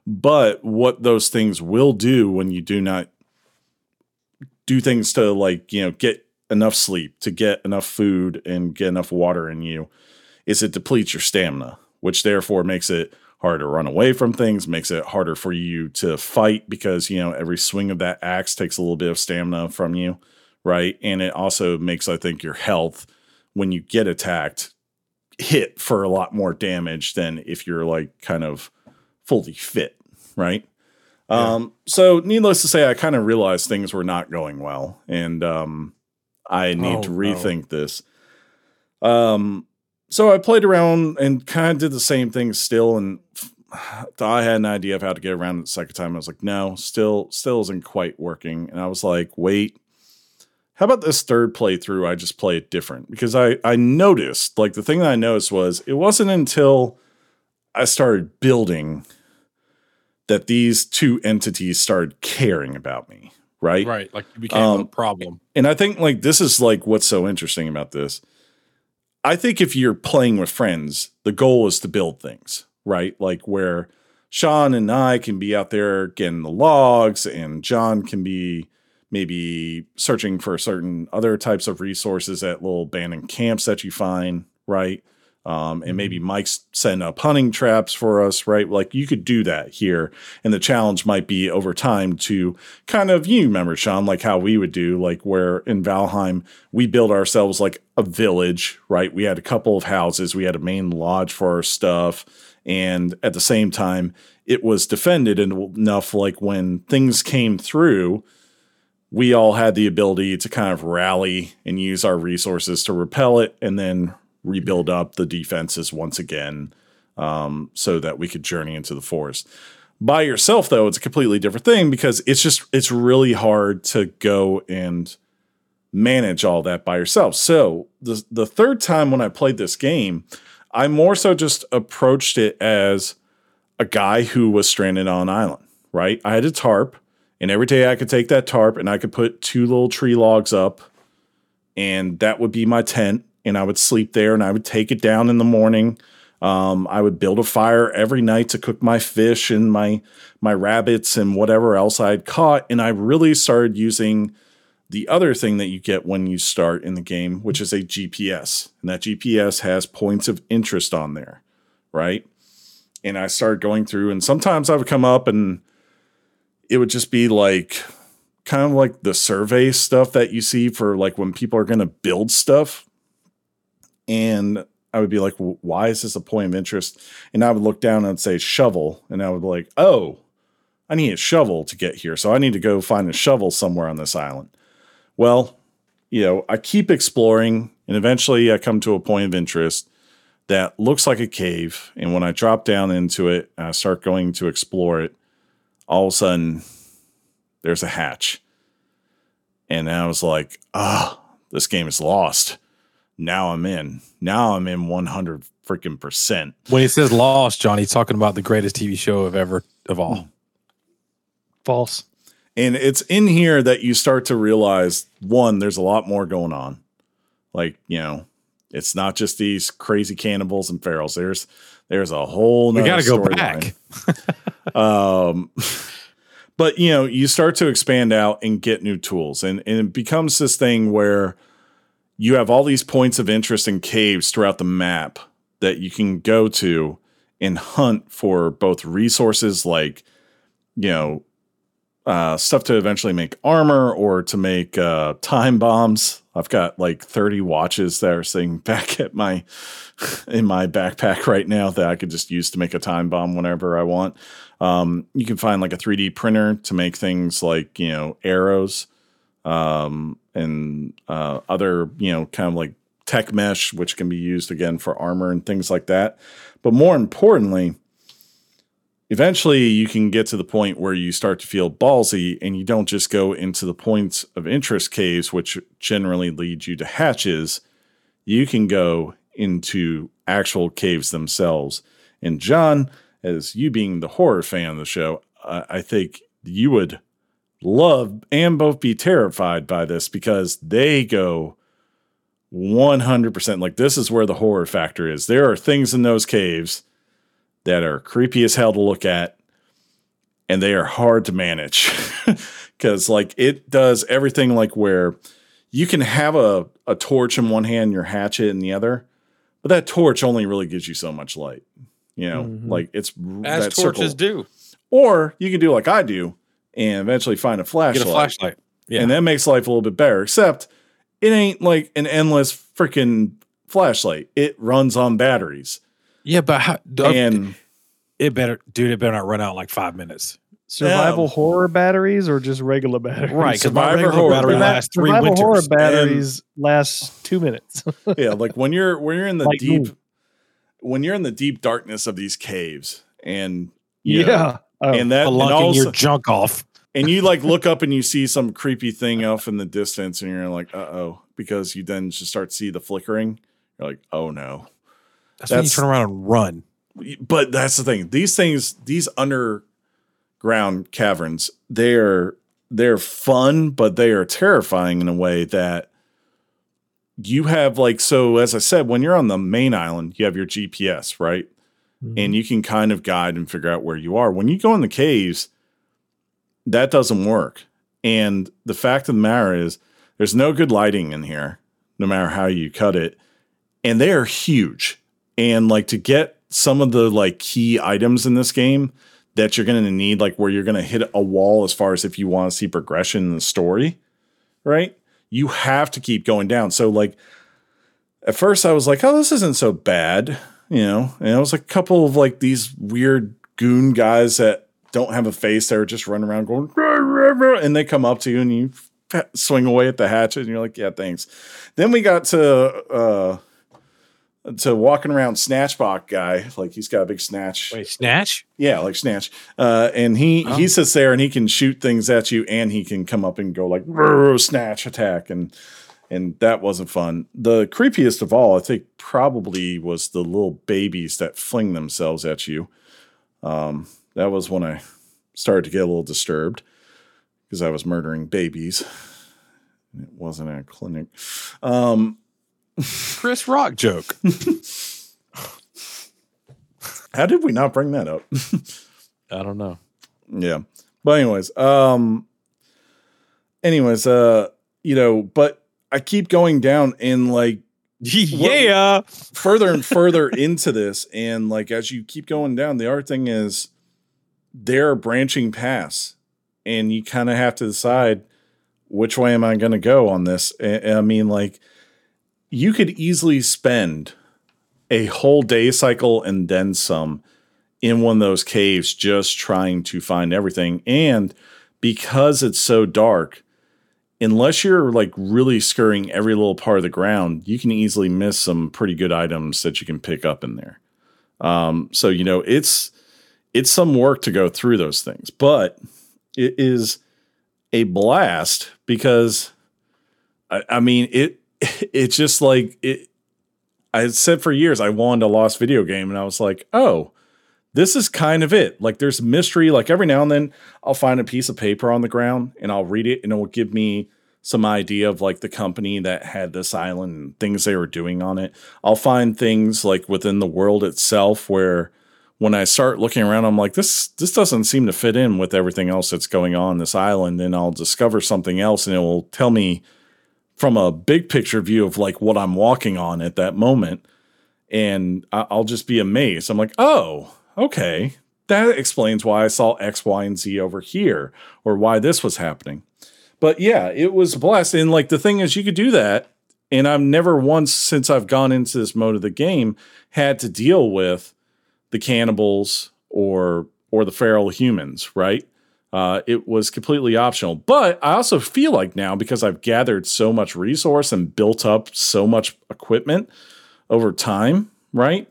But what those things will do when you do not do things to, like, you know, get enough sleep, to get enough food and get enough water in you, is it depletes your stamina, which therefore makes it harder to run away from things, makes it harder for you to fight, because, you know, every swing of that axe takes a little bit of stamina from you, right? And it also makes, I think, your health, when you get attacked, hit for a lot more damage than if you're, like, kind of fully fit, right? Yeah. So needless to say, I kind of realized things were not going well, and I need to rethink this. So I played around and kind of did the same thing still, and I had an idea of how to get around it the second time. I was like, no, still isn't quite working. And I was like, wait, how about this third playthrough? I just play it different, because I noticed, like, the thing that I noticed was it wasn't until I started building that these two entities started caring about me, right? Right, like you became a problem. And I think, like, this is, like, what's so interesting about this. I think if you're playing with friends, the goal is to build things, right? Like where Sean and I can be out there getting the logs, and John can be maybe searching for certain other types of resources at little abandoned camps that you find, right? And maybe Mike's setting up hunting traps for us, right? Like you could do that here. And the challenge might be over time to kind of, you remember, Sean, like how we would do, like where in Valheim, we built ourselves like a village, right? We had a couple of houses. We had a main lodge for our stuff. And at the same time, it was defended enough, like when things came through, we all had the ability to kind of rally and use our resources to repel it, and then rebuild up the defenses once again, so that we could journey into the forest. By yourself, though, it's a completely different thing, because it's really hard to go and manage all that by yourself. So the third time when I played this game, I more so just approached it as a guy who was stranded on an island, right? I had a tarp, and every day I could take that tarp and I could put 2 little tree logs up, and that would be my tent. And I would sleep there, and I would take it down in the morning. I would build a fire every night to cook my fish and my rabbits and whatever else I had caught. And I really started using the other thing that you get when you start in the game, which is a GPS. And that GPS has points of interest on there, right? And I started going through, and sometimes I would come up and it would just be like kind of like the survey stuff that you see for like when people are going to build stuff. And I would be like, why is this a point of interest? And I would look down and I'd say shovel. And I would be like, oh, I need a shovel to get here. So I need to go find a shovel somewhere on this island. Well, you know, I keep exploring, and eventually I come to a point of interest. that looks like a cave. And when I drop down into it, I start going to explore it. All of a sudden, there's a hatch. And I was like, oh, this game is lost. Now I'm in. Now I'm in 100%. When he says lost, John, he's talking about the greatest TV show of all. False. And it's in here that you start to realize, one, there's a lot more going on. Like, you know, it's not just these crazy cannibals and ferals. There's a whole nother storyline. We got to go back. But, you know, you start to expand out and get new tools. And it becomes this thing where you have all these points of interest and caves throughout the map that you can go to and hunt for both resources like, you know, stuff to eventually make armor or to make time bombs. I've got like 30 watches that are sitting back at in my backpack right now that I could just use to make a time bomb whenever I want. You can find like a 3D printer to make things like, you know, arrows and other, you know, kind of like tech mesh, which can be used again for armor and things like that. But more importantly, eventually you can get to the point where you start to feel ballsy and you don't just go into the points of interest caves, which generally lead you to hatches. You can go into actual caves themselves. And John, as you being the horror fan of the show, I think you would love and both be terrified by this because they go 100%. Like, this is where the horror factor is. There are things in those caves that are creepy as hell to look at, and they are hard to manage because like it does everything like where you can have a torch in one hand, your hatchet in the other, but that torch only really gives you so much light, you know, mm-hmm. like it's as torches do, or you can do like I do and eventually find a flashlight. Get a flashlight. Yeah. And that makes life a little bit better, except it ain't like an endless freaking flashlight. It runs on batteries. Yeah, but it better not run out like 5 minutes. Survival horror batteries or just regular batteries? Right, survival horror batteries last 3 winters. Survival horror batteries last 2 minutes. Yeah, like when you're in the like deep, you. When you're in the deep darkness of these caves, and all your junk off, and you like look up and you see some creepy thing off in the distance, and you're like, uh-oh, because you then just start to see the flickering. You're like, oh no. That's when you turn around and run. But that's the thing. These things, these underground caverns, they're fun, but they are terrifying in a way that you have like, so as I said, when you're on the main island, you have your GPS, right? Mm-hmm. And you can kind of guide and figure out where you are. When you go in the caves, that doesn't work. And the fact of the matter is there's no good lighting in here, no matter how you cut it. And they are huge. And like to get some of the like key items in this game that you're going to need, like where you're going to hit a wall as far as if you want to see progression in the story, right? You have to keep going down. So like at first I was like, oh, this isn't so bad, you know? And it was like a couple of like these weird goon guys that don't have a face. They're just running around going, rah, rah, rah, and they come up to you and you swing away at the hatchet and you're like, yeah, thanks. Then we got to walking around Snatchbot guy. Like he's got a big snatch. Wait, snatch? Yeah. Like snatch. And he sits there and he can shoot things at you and he can come up and go like snatch attack. And that wasn't fun. The creepiest of all, I think probably was the little babies that fling themselves at you. That was when I started to get a little disturbed because I was murdering babies. It wasn't a clinic. Chris Rock joke. How did we not bring that up? I don't know. Yeah. But anyways, you know, but I keep going down in like, yeah, further and further into this. And like, as you keep going down, the other thing is there are branching paths and you kind of have to decide which way am I going to go on this? I mean, like, you could easily spend a whole day cycle and then some in one of those caves, just trying to find everything. And because it's so dark, unless you're like really scurrying every little part of the ground, you can easily miss some pretty good items that you can pick up in there. So, you know, it's some work to go through those things, but it is a blast because I mean, it's just like it. I said for years, I wanted a Lost video game and I was like, oh, this is kind of it. Like there's mystery. Like every now and then I'll find a piece of paper on the ground and I'll read it and it will give me some idea of like the company that had this island and things they were doing on it. I'll find things like within the world itself where when I start looking around, I'm like, this doesn't seem to fit in with everything else that's going on this island. And I'll discover something else and it will tell me from a big picture view of like what I'm walking on at that moment. And I'll just be amazed. I'm like, oh, okay. That explains why I saw X, Y, and Z over here or why this was happening. But yeah, it was a blast. And like, the thing is you could do that. And I've never once since I've gone into this mode of the game had to deal with the cannibals or the feral humans, right? It was completely optional, but I also feel like now because I've gathered so much resource and built up so much equipment over time, right?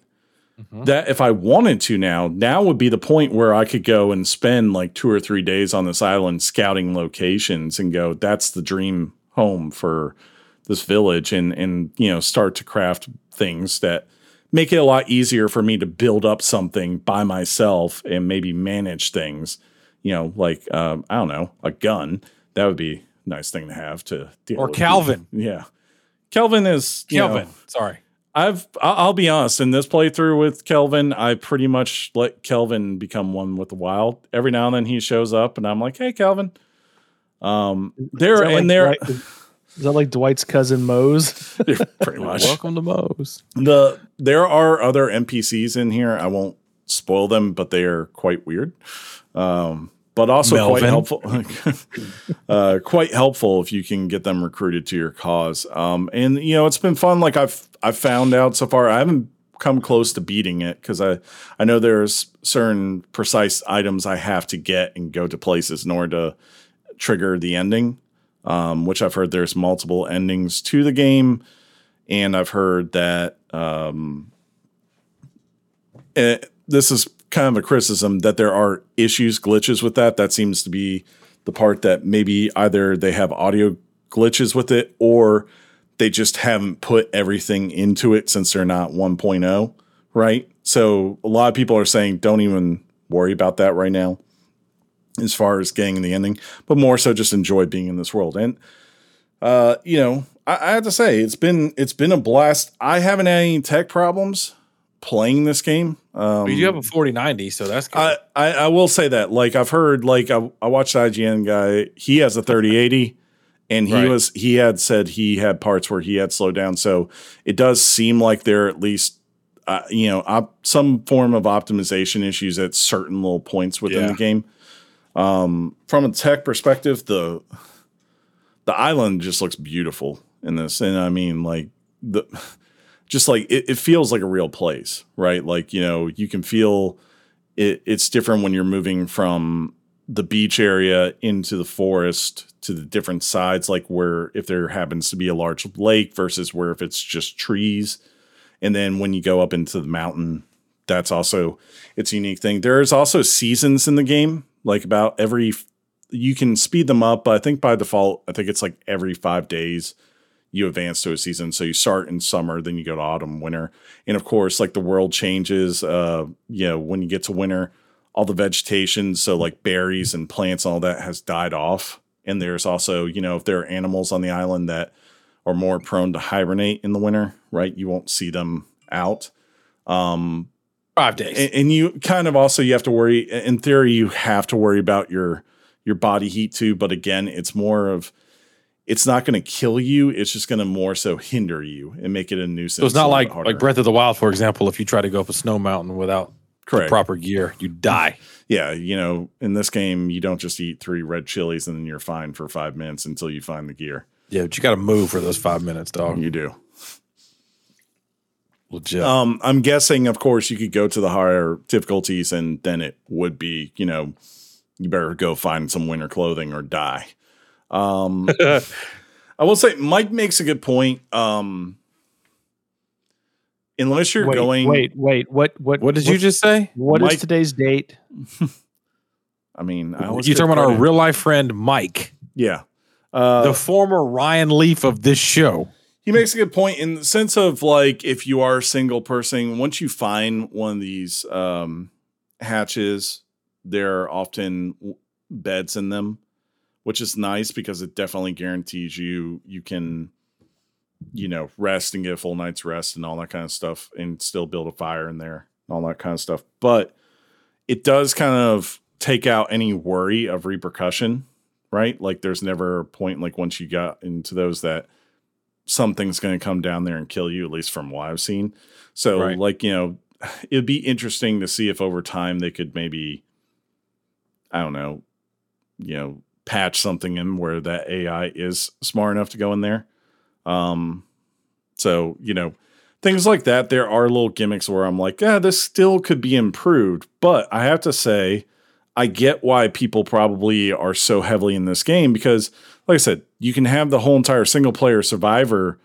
Mm-hmm. That if I wanted to now would be the point where I could go and spend like 2 or 3 days on this island scouting locations and go, that's the dream home for this village. And, you know, start to craft things that make it a lot easier for me to build up something by myself and maybe manage things. You know, like, I don't know, a gun. That would be a nice thing to have to deal with. Or Kelvin. Yeah. Kelvin is, Kelvin. Sorry. I'll be honest. In this playthrough with Kelvin, I pretty much let Kelvin become one with the wild. Every now and then he shows up and I'm like, hey, Kelvin. Is that like Dwight's cousin Moe's? Pretty much. Welcome to Moe's. There are other NPCs in here. I won't spoil them, but they are quite weird. But also Melvin. Quite helpful, quite helpful if you can get them recruited to your cause. And you know, it's been fun. Like I've found out so far, I haven't come close to beating it because I know there's certain precise items I have to get and go to places in order to trigger the ending. Which I've heard there's multiple endings to the game, and I've heard that this is kind of a criticism that there are issues, glitches with that. That seems to be the part that maybe either they have audio glitches with it or they just haven't put everything into it since they're not 1.0, right? So a lot of people are saying don't even worry about that right now as far as getting the ending, but more so just enjoy being in this world. And, you know, I have to say it's been a blast. I haven't had any tech problems playing this game. You do have a 4090, so that's good. I will say that. Like I've heard, like I watched the IGN guy, he has a 3080 and he had said he had parts where he had slowed down. So it does seem like there are at least you know, some form of optimization issues at certain little points within the game. From a tech perspective, the island just looks beautiful in this. And I mean, like just like it feels like a real place, right? Like, you know, you can feel it's different when you're moving from the beach area into the forest to the different sides, like where if there happens to be a large lake versus where if it's just trees. And then when you go up into the mountain, that's also it's a unique thing. There's also seasons in the game, like about every you can speed them up, but I think by default, I think it's like every 5 days. You advance to a season. So you start in summer, then you go to autumn, winter. And of course, like the world changes, you know, when you get to winter, all the vegetation. So like berries and plants, all that has died off. And there's also, you know, if there are animals on the island that are more prone to hibernate in the winter, right? You won't see them out. 5 days. And you kind of also, you have to worry in theory, you have to worry about your body heat too. But again, it's more of, it's not going to kill you. It's just going to more so hinder you and make it a nuisance. So it's not like Breath of the Wild, for example, if you try to go up a snow mountain without the proper gear, you die. Yeah. You know, in this game, you don't just eat 3 red chilies and then you're fine for 5 minutes until you find the gear. Yeah. But you got to move for those 5 minutes, dog. You do. Legit. I'm guessing, of course, you could go to the higher difficulties and then it would be, you know, you better go find some winter clothing or die. I will say Mike makes a good point. Unless you're what did you just say? What Mike, is today's date? I mean, you're talking about our real life friend, Mike. Yeah. The former Ryan Leaf of this show. He makes a good point in the sense of like, if you are a single person, once you find one of these hatches, there are often beds in them, which is nice because it definitely guarantees you can, you know, rest and get a full night's rest and all that kind of stuff and still build a fire in there and all that kind of stuff. But it does kind of take out any worry of repercussion, right? Like there's never a point, like once you got into those, that something's going to come down there and kill you, at least from what I've seen. So right. Like, you know, it'd be interesting to see if over time they could maybe, I don't know, you know, patch something in where that AI is smart enough to go in there. So, you know, things like that, there are little gimmicks where I'm like, yeah, this still could be improved, but I have to say, I get why people probably are so heavily in this game because, like I said, you can have the whole entire single player survivor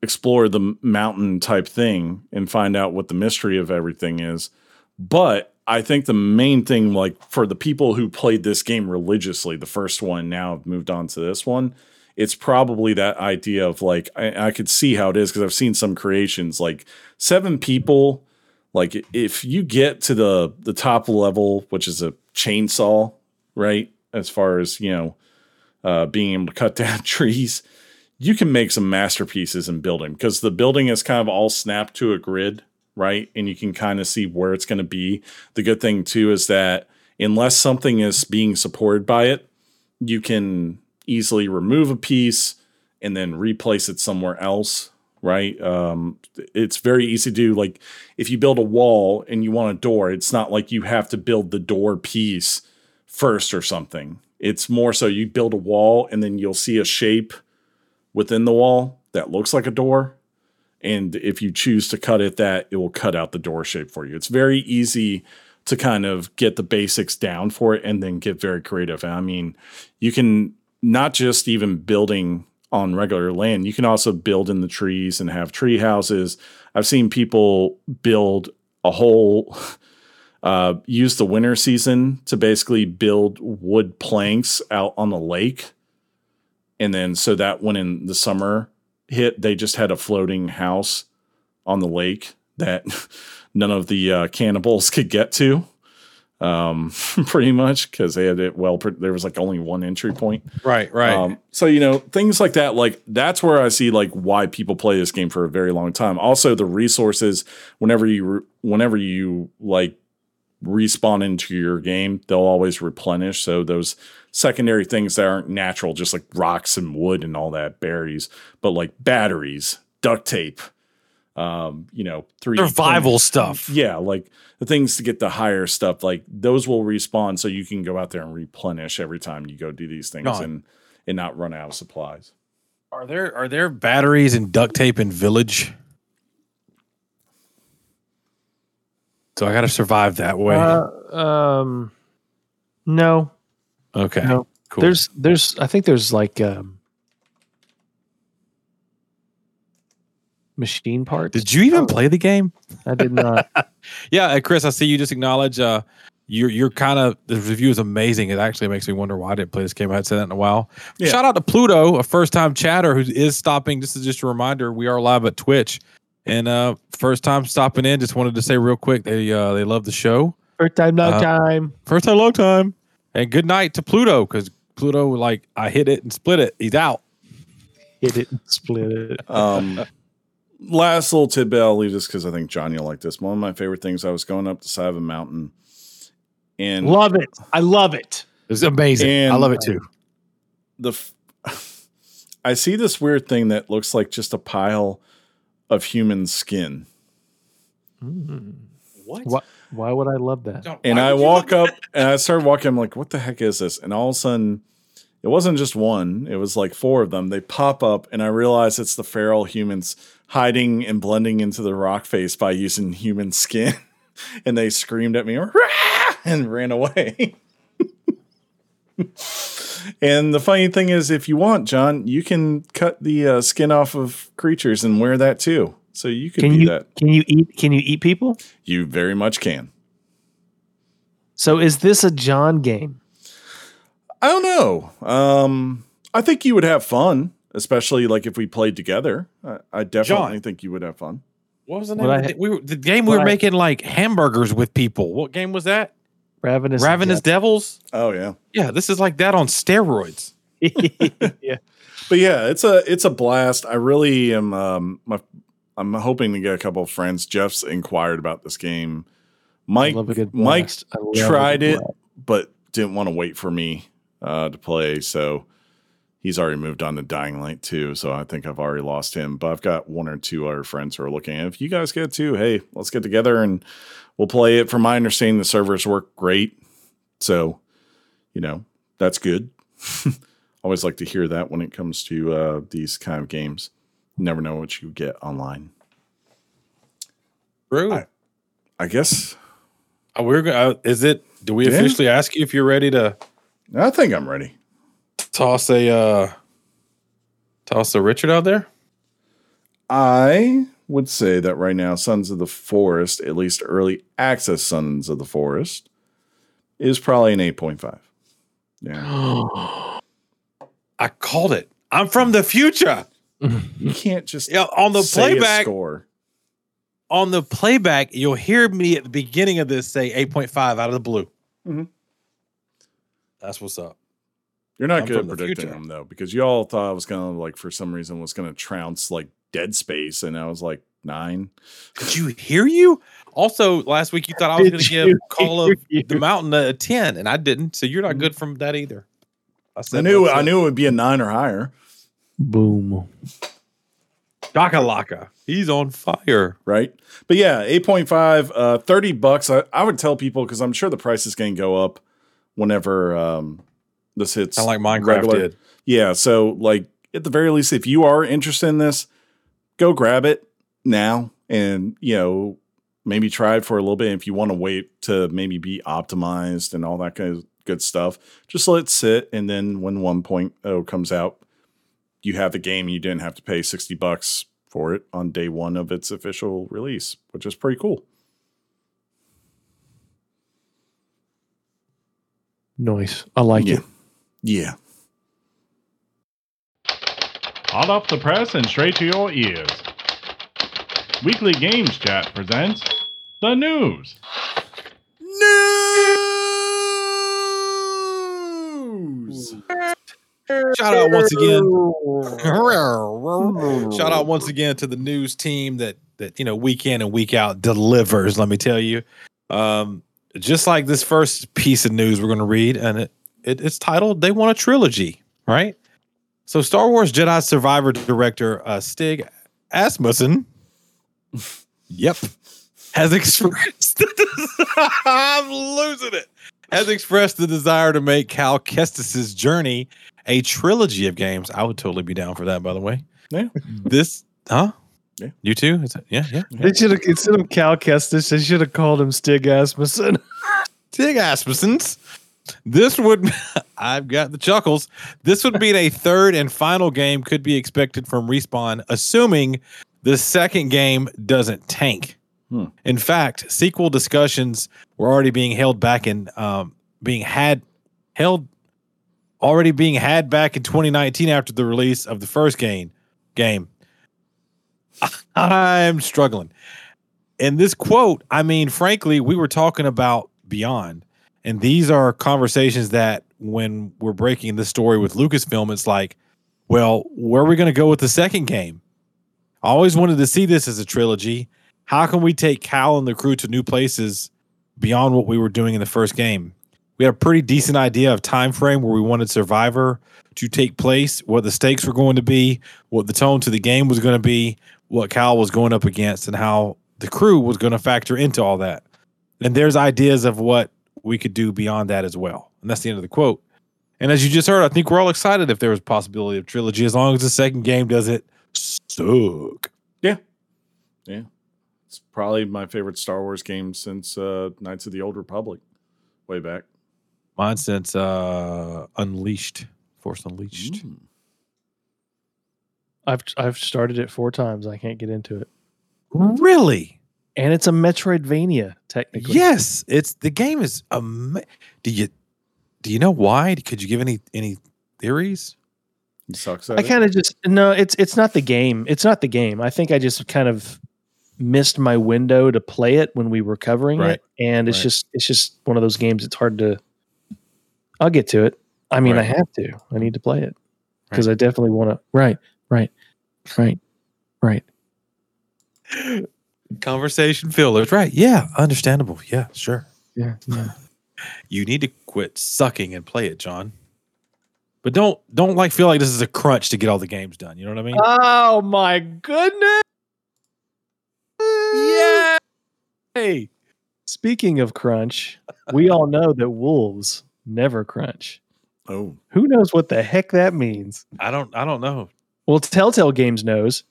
explore the mountain type thing and find out what the mystery of everything is. But I think the main thing, like for the people who played this game religiously, the first one, now have moved on to this one, it's probably that idea of like, I could see how it is because I've seen some creations like 7 people. Like if you get to the top level, which is a chainsaw, right? As far as, you know, being able to cut down trees, you can make some masterpieces in building because the building is kind of all snapped to a grid, right? And you can kind of see where it's going to be. The good thing too is that unless something is being supported by it, you can easily remove a piece and then replace it somewhere else. Right. It's very easy to do. Like if you build a wall and you want a door, it's not like you have to build the door piece first or something. It's more so you build a wall and then you'll see a shape within the wall that looks like a door. And if you choose to cut it, that it will cut out the door shape for you. It's very easy to kind of get the basics down for it and then get very creative. And I mean, you can not just even building on regular land, you can also build in the trees and have tree houses. I've seen people build a whole, use the winter season to basically build wood planks out on the lake. And then so that when in the summer hit, they just had a floating house on the lake that none of the cannibals could get to. Pretty much because they had it well. There was like only one entry point. Right. So, you know, things like that, like that's where I see like why people play this game for a very long time. Also, the resources, whenever you like respawn into your game, they'll always replenish. So those secondary things that aren't natural, just like rocks and wood and all that, berries, but like batteries, duct tape, you know, 3D survival stuff. Yeah. Like the things to get the higher stuff, like those will respawn. So you can go out there and replenish every time you go do these things and not run out of supplies. Are there batteries and duct tape in Village? So I got to survive that way. No. Okay. No. Cool. There's, I think there's like, machine parts. Did you even play the game? I did not. Yeah, Chris, I see you just acknowledge you're kind of, the review is amazing. It actually makes me wonder why I didn't play this game. I hadn't said that in a while. Yeah. Shout out to Pluto, a first-time chatter who is stopping. This is just a reminder, we are live at Twitch. And first time stopping in, just wanted to say real quick, they love the show. First time, long time. First time, long time. And good night to Pluto, because Pluto, like, I hit it and split it. He's out. Hit it and split it. Last little tidbit, I'll leave this because I think John, you'll like this. One of my favorite things, I was going up the side of a mountain and love it. I love it. It's amazing. And I love it too. I see this weird thing that looks like just a pile of human skin. Mm. What? Why would I love that? And I walk up and I start walking. I'm like, what the heck is this? And all of a sudden, it wasn't just one. It was like 4 of them. They pop up, and I realize it's the feral humans hiding and blending into the rock face by using human skin. And they screamed at me and ran away. And the funny thing is, if you want, John, you can cut the skin off of creatures and wear that too. So you could do that. Can you eat people? You very much can. So is this a John game? I don't know. I think you would have fun, especially like if we played together. I definitely think you would have fun. What was the name of the game we were making like hamburgers with people? What game was that? Ravenous Devils. Oh yeah. Yeah. This is like that on steroids. Yeah. But yeah, it's a blast. I really am. I'm hoping to get a couple of friends. Jeff's inquired about this game. Mike tried it, but didn't want to wait for me to play. So he's already moved on to Dying Light 2. So I think I've already lost him, but I've got one or two other friends who are looking at it. If you guys get to, hey, let's get together and we'll play it. From my understanding, the servers work great. So, that's good. Always like to hear that when it comes to these kind of games. Never know what you get online. True. I guess. Officially ask you if you're ready to? I think I'm ready. Toss a Richard out there. I would say that right now, Sons of the Forest, at least early access Sons of the Forest, is probably an 8.5. Yeah. I called it. I'm from the future. You can't just on the playback score. On the playback, you'll hear me at the beginning of this say 8.5 out of the blue. Mm-hmm. That's what's up. You're not good at predicting them though, because y'all thought I was gonna for some reason was gonna trounce like Dead Space, and I was like 9. Did you hear you? Also, last week you thought I was gonna give Call of the Mountain a 10, and I didn't. So you're not good from that either. I knew it would be a 9 or higher. Boom. Dakalaka. He's on fire. Right? But yeah, 8.5, $30. I would tell people, because I'm sure the price is going to go up whenever this hits. I like Minecraft did. Yeah. So at the very least, if you are interested in this, go grab it now and, maybe try it for a little bit. If you want to wait to maybe be optimized and all that kind of good stuff, just let it sit. And then when 1.0 comes out, you have the game. You didn't have to pay $60 for it on day one of its official release, which is pretty cool. Nice. I like it. Yeah. Hot off the press and straight to your ears. Weekly Games Chat presents the news. Shout out once again to the news team that week in and week out delivers. Let me tell you, just like this first piece of news we're going to read, and it's titled "They Want a Trilogy," right? So, Star Wars Jedi Survivor director Stig Asmussen, has expressed the desire to make Cal Kestis's journey a trilogy of games. I would totally be down for that, by the way. Yeah. This, huh? Yeah. You too? Is that, yeah. They should have, instead of Cal Kestis, they should have called him Stig Asmussen. Stig Asmussen's. This would, I've got the chuckles. This would mean a third and final game could be expected from Respawn, assuming the second game doesn't tank. Hmm. In fact, sequel discussions were already being held back in, being had back in 2019 after the release of the first game. I'm struggling. In this quote, I mean, frankly, we were talking about Beyond. And these are conversations that when we're breaking the story with Lucasfilm, it's like, well, where are we going to go with the second game? I always wanted to see this as a trilogy. How can we take Cal and the crew to new places beyond what we were doing in the first game? We had a pretty decent idea of time frame where we wanted Survivor to take place, what the stakes were going to be, what the tone to the game was going to be, what Cal was going up against, and how the crew was going to factor into all that. And there's ideas of what we could do beyond that as well. And that's the end of the quote. And as you just heard, I think we're all excited if there was a possibility of trilogy, as long as the second game doesn't suck. Yeah. Yeah. It's probably my favorite Star Wars game since Knights of the Old Republic way back. Mine since Unleashed, Force Unleashed. Mm. I've started it 4 times. I can't get into it. Really? And it's a Metroidvania, technically. Yes, it's the game is do you know why? Could you give any theories? It sucks at it. I kind of just no. It's not the game. It's not the game. I think I just kind of missed my window to play it when we were covering it, and it's just one of those games. It's hard to. I'll get to it. I mean, I have to. I need to play it because I definitely want to. Right. Conversation fillers, right? Yeah, understandable. Yeah, sure. Yeah. You need to quit sucking and play it, John. But don't feel like this is a crunch to get all the games done. You know what I mean? Oh my goodness! Yeah. Hey, speaking of crunch, we all know that wolves never crunch. Oh, who knows what the heck that means? I don't know. Well, Telltale Games knows.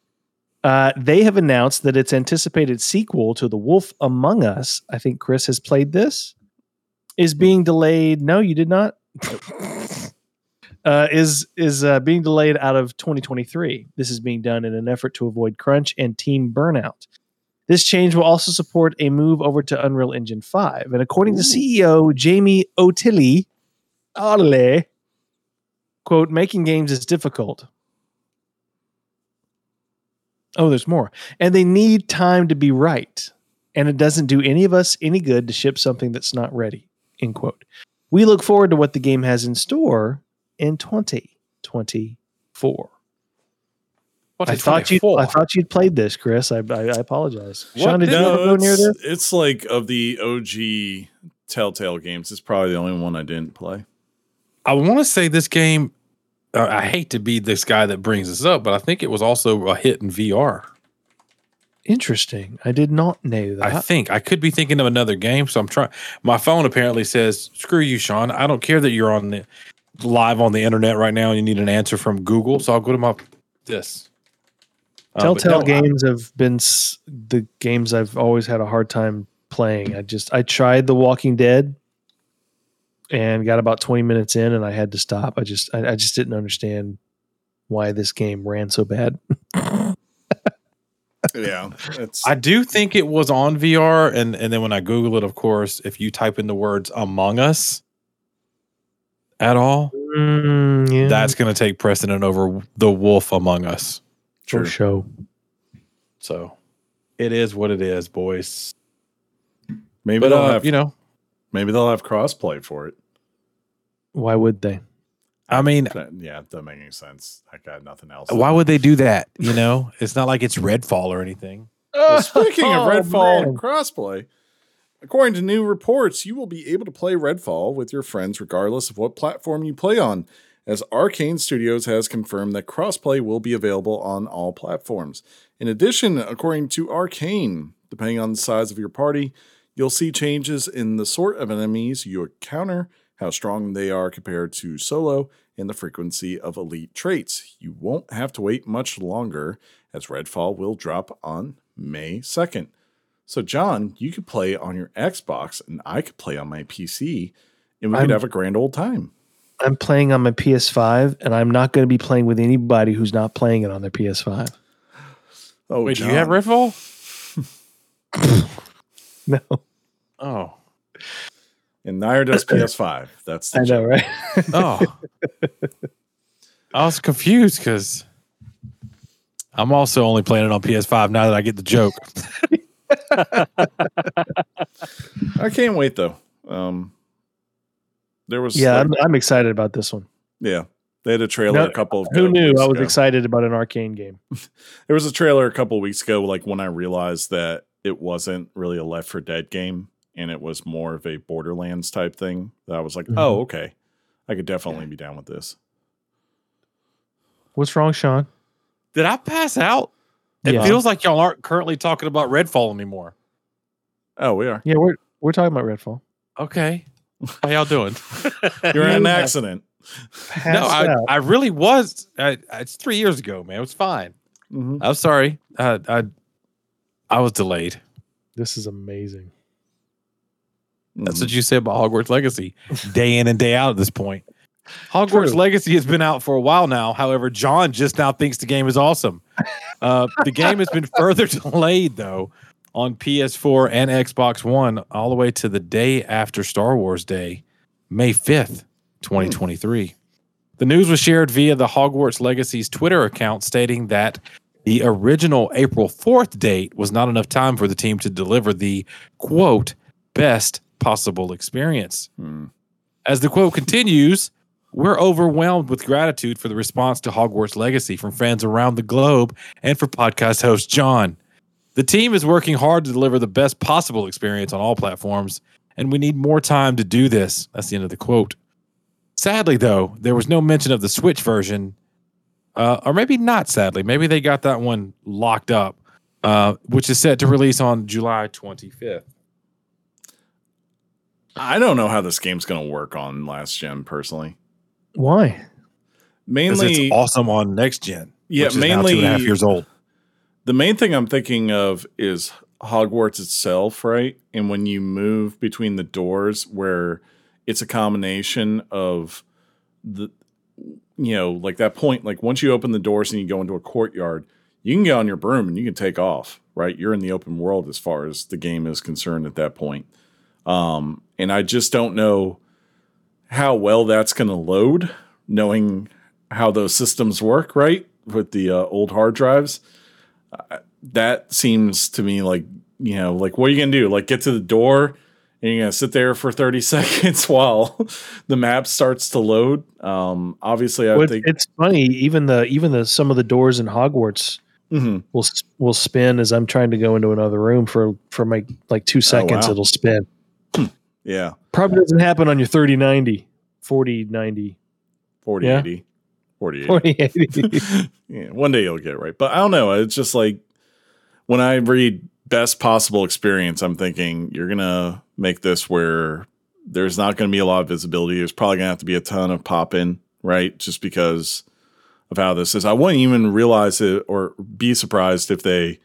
They have announced that its anticipated sequel to The Wolf Among Us, I think Chris has played this, is being delayed. No, you did not. is being delayed out of 2023. This is being done in an effort to avoid crunch and team burnout. This change will also support a move over to Unreal Engine 5. And according to CEO Jamie Otile, quote, making games is difficult. Oh, there's more. And they need time to be right. And it doesn't do any of us any good to ship something that's not ready, end quote. We look forward to what the game has in store in 2024. I thought you'd played this, Chris. I apologize. What? Sean, did you ever go near this? It's like of the OG Telltale games. It's probably the only one I didn't play. I want to say this game... I hate to be this guy that brings this up, but I think it was also a hit in VR. Interesting. I did not know that. I think. I could be thinking of another game, so I'm trying. My phone apparently says, screw you, Sean. I don't care that you're on the live on the internet right now and you need an answer from Google, so I'll go to my this. Telltale games have been the games I've always had a hard time playing. I tried The Walking Dead. And got about 20 minutes in, and I had to stop. I just didn't understand why this game ran so bad. Yeah, I do think it was on VR, and then when I Google it, of course, if you type in the words "Among Us" at all, that's going to take precedent over The Wolf Among Us. True. For sure. So, it is what it is, boys. Maybe they'll have Maybe they'll have crossplay for it. Why would they? I mean, yeah, it doesn't make any sense. I got nothing else. Why would they do that? You know, it's not like it's Redfall or anything. Well, speaking of Redfall and crossplay, according to new reports, you will be able to play Redfall with your friends regardless of what platform you play on, as Arcane Studios has confirmed that crossplay will be available on all platforms. In addition, according to Arcane, depending on the size of your party, you'll see changes in the sort of enemies you encounter, how strong they are compared to solo, and the frequency of elite traits. You won't have to wait much longer, as Redfall will drop on May 2nd. So, John, you could play on your Xbox, and I could play on my PC, and we could have a grand old time. I'm playing on my PS5, and I'm not going to be playing with anybody who's not playing it on their PS5. Oh, wait, John. Do you have Redfall? No. Oh. And neither does PS5. That's the I know, right? Oh. I was confused because I'm also only playing it on PS5 now that I get the joke. I can't wait, though. I'm excited about this one. Yeah. They had a trailer a couple of weeks ago. Who knew I was excited about an Arcane game? There was a trailer a couple of weeks ago like when I realized that it wasn't really a Left 4 Dead game, and it was more of a Borderlands type thing. That I was like, oh, okay. I could definitely be down with this. What's wrong, Sean? Did I pass out? It feels like y'all aren't currently talking about Redfall anymore. Oh, we are. Yeah, we're talking about Redfall. Okay. How y'all doing? You're in an accident. I really was. It's 3 years ago, man. It was fine. Mm-hmm. I'm sorry. I was delayed. This is amazing. That's what you say about Hogwarts Legacy day in and day out at this point. Hogwarts Legacy has been out for a while now. However, John just now thinks the game is awesome. The game has been further delayed, though, on PS4 and Xbox One all the way to the day after Star Wars Day, May 5th, 2023. The news was shared via the Hogwarts Legacy's Twitter account, stating that the original April 4th date was not enough time for the team to deliver the, quote, best possible experience. As the quote continues, we're overwhelmed with gratitude for the response to Hogwarts Legacy from fans around the globe and for podcast host John. The team is working hard to deliver the best possible experience on all platforms, and we need more time to do this. That's the end of the quote. Sadly, though, there was no mention of the Switch version, or maybe not sadly. Maybe they got that one locked up, which is set to release on July 25th. I don't know how this game's going to work on last gen, personally. Why? Mainly it's awesome on next gen. Yeah, which is mainly now 2.5 years old. The main thing I'm thinking of is Hogwarts itself, right? And when you move between the doors, where it's a combination of the, you know, like that point, like once you open the doors and you go into a courtyard, you can get on your broom and you can take off, right? You're in the open world as far as the game is concerned at that point. And I just don't know how well that's going to load, knowing how those systems work, right? With the old hard drives. That seems to me like, you know, like what are you going to do? Like get to the door and you're going to sit there for 30 seconds while the map starts to load. Obviously, I think it's funny. Even the some of the doors in Hogwarts will spin as I'm trying to go into another room for my like 2 seconds. Oh, wow. It'll spin. Yeah. Probably doesn't happen on your 3090, 4090, 4080. Yeah? 4080. Yeah, one day you'll get it right. But I don't know. It's just like when I read best possible experience, I'm thinking you're going to make this where there's not going to be a lot of visibility. There's probably going to have to be a ton of pop in, right? Just because of how this is. I wouldn't even realize it or be surprised if they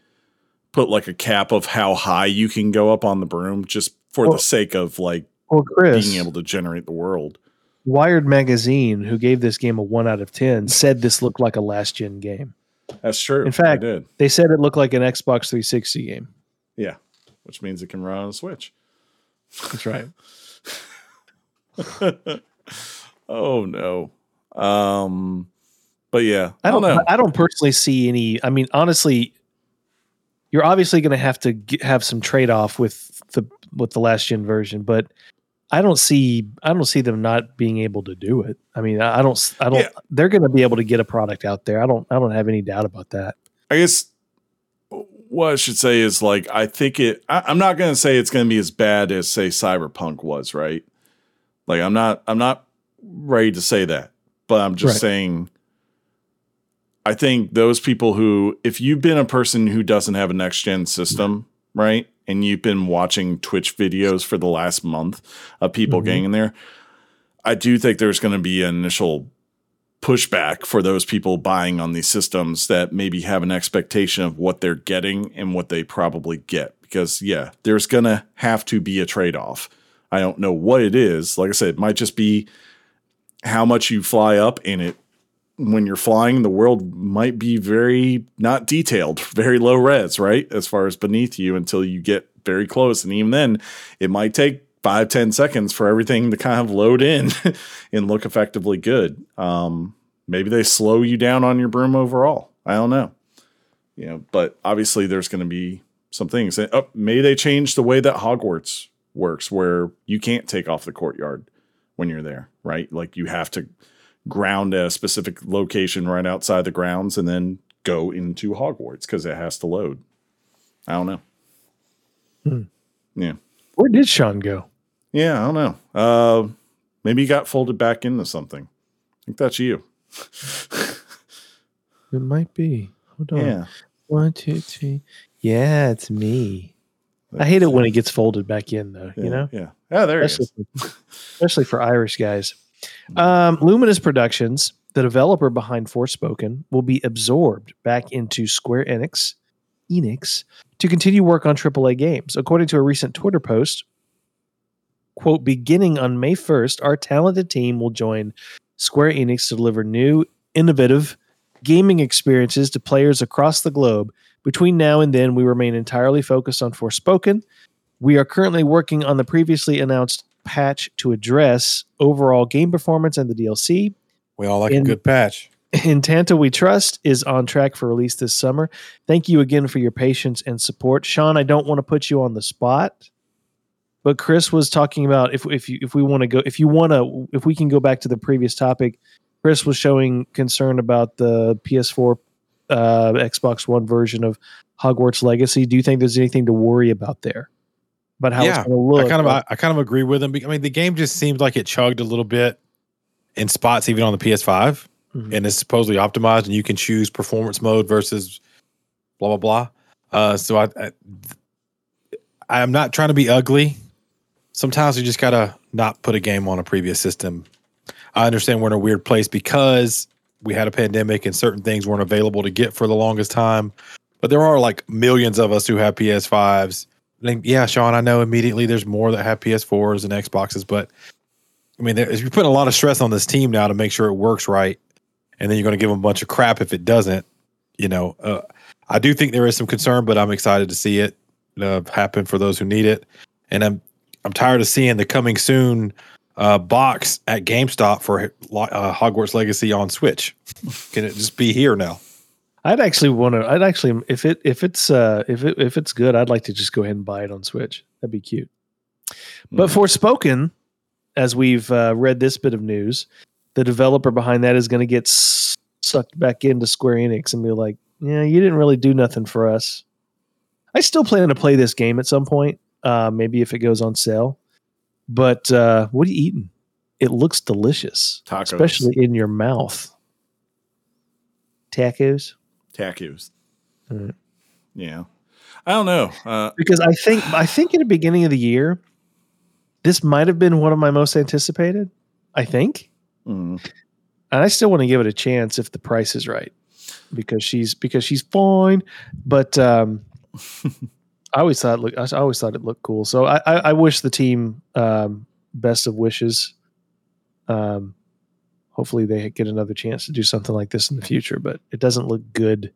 put like a cap of how high you can go up on the broom just for the sake of like Chris, being able to generate the world. Wired Magazine, who gave this game a 1 out of 10, said this looked like a last gen game. That's true. In fact, they said it looked like an Xbox 360 game. Yeah. Which means it can run on a Switch. That's right. Oh no. But yeah, I don't know. I don't personally see any, I mean, honestly, you're obviously going to have to have some trade-off with the last gen version, but I don't see them not being able to do it. I mean, I don't. Yeah. They're going to be able to get a product out there. I don't have any doubt about that. I guess what I should say is like I'm not going to say it's going to be as bad as say Cyberpunk was, right? Like I'm not ready to say that, but I'm just saying. I think those people who, if you've been a person who doesn't have a next gen system, right? And you've been watching Twitch videos for the last month of people getting in there. I do think there's going to be an initial pushback for those people buying on these systems that maybe have an expectation of what they're getting and what they probably get. Because yeah, there's going to have to be a trade-off. I don't know what it is. Like I said, it might just be how much you fly up in it. When you're flying, the world might be very not detailed, very low res, right? As far as beneath you until you get very close. And even then it might take 5-10 seconds for everything to kind of load in and look effectively good. Maybe they slow you down on your broom overall. I don't know, you know, but obviously there's going to be some things. Oh, maybe they change the way that Hogwarts works where you can't take off the courtyard when you're there, right? Like you have to ground a specific location right outside the grounds and then go into Hogwarts because it has to load. I don't know. Yeah. Where did Sean go? Yeah, I don't know. Maybe he got folded back into something. I think that's you. It might be. Hold on. Yeah. 1, 2, 3. Yeah, it's me. I hate it when it gets folded back in though, you know? Yeah. Oh, there it is. Especially for Irish guys. Luminous Productions, the developer behind Forspoken, will be absorbed back into Square Enix to continue work on AAA games. According to a recent Twitter post, quote, beginning on May 1st, our talented team will join Square Enix to deliver new, innovative gaming experiences to players across the globe. Between now and then, we remain entirely focused on Forspoken. We are currently working on the previously announced patch to address overall game performance and the DLC. We all like a good patch. In Tanta We Trust is on track for release this summer. Thank you again for your patience and support. Sean, I don't want to put you on the spot, but Chris was talking about if we can go back to the previous topic. Chris was showing concern about the PS4 Xbox One version of Hogwarts Legacy. Do you think there's anything to worry about there? But how it's going to look? I kind of agree with him. I mean, the game just seemed like it chugged a little bit in spots, even on the PS5, and it's supposedly optimized, and you can choose performance mode versus blah blah blah. So I'm not trying to be ugly. Sometimes you just gotta not put a game on a previous system. I understand we're in a weird place because we had a pandemic and certain things weren't available to get for the longest time. But there are like millions of us who have PS5s. Yeah, Sean, I know immediately there's more that have PS4s and Xboxes, but I mean, you're putting a lot of stress on this team now to make sure it works right, and then you're going to give them a bunch of crap if it doesn't. You know, I do think there is some concern, but I'm excited to see it happen for those who need it, and I'm tired of seeing the coming soon box at GameStop for Hogwarts Legacy on Switch. Can it just be here now? I'd actually if it's good, I'd like to just go ahead and buy it on Switch. That'd be cute. But Forspoken, as we've read this bit of news, the developer behind that is going to get sucked back into Square Enix and be like, "Yeah, you didn't really do nothing for us." I still plan to play this game at some point, maybe if it goes on sale. But what are you eating? It looks delicious, tacos. Especially in your mouth. Tacos. Tacos. Mm. Yeah. I don't know. Because I think in the beginning of the year, this might have been one of my most anticipated, I think. Mm. And I still want to give it a chance if the price is right. Because she's fine. But I always thought it looked cool. So I wish the team best of wishes. Hopefully they get another chance to do something like this in the future, but it doesn't look good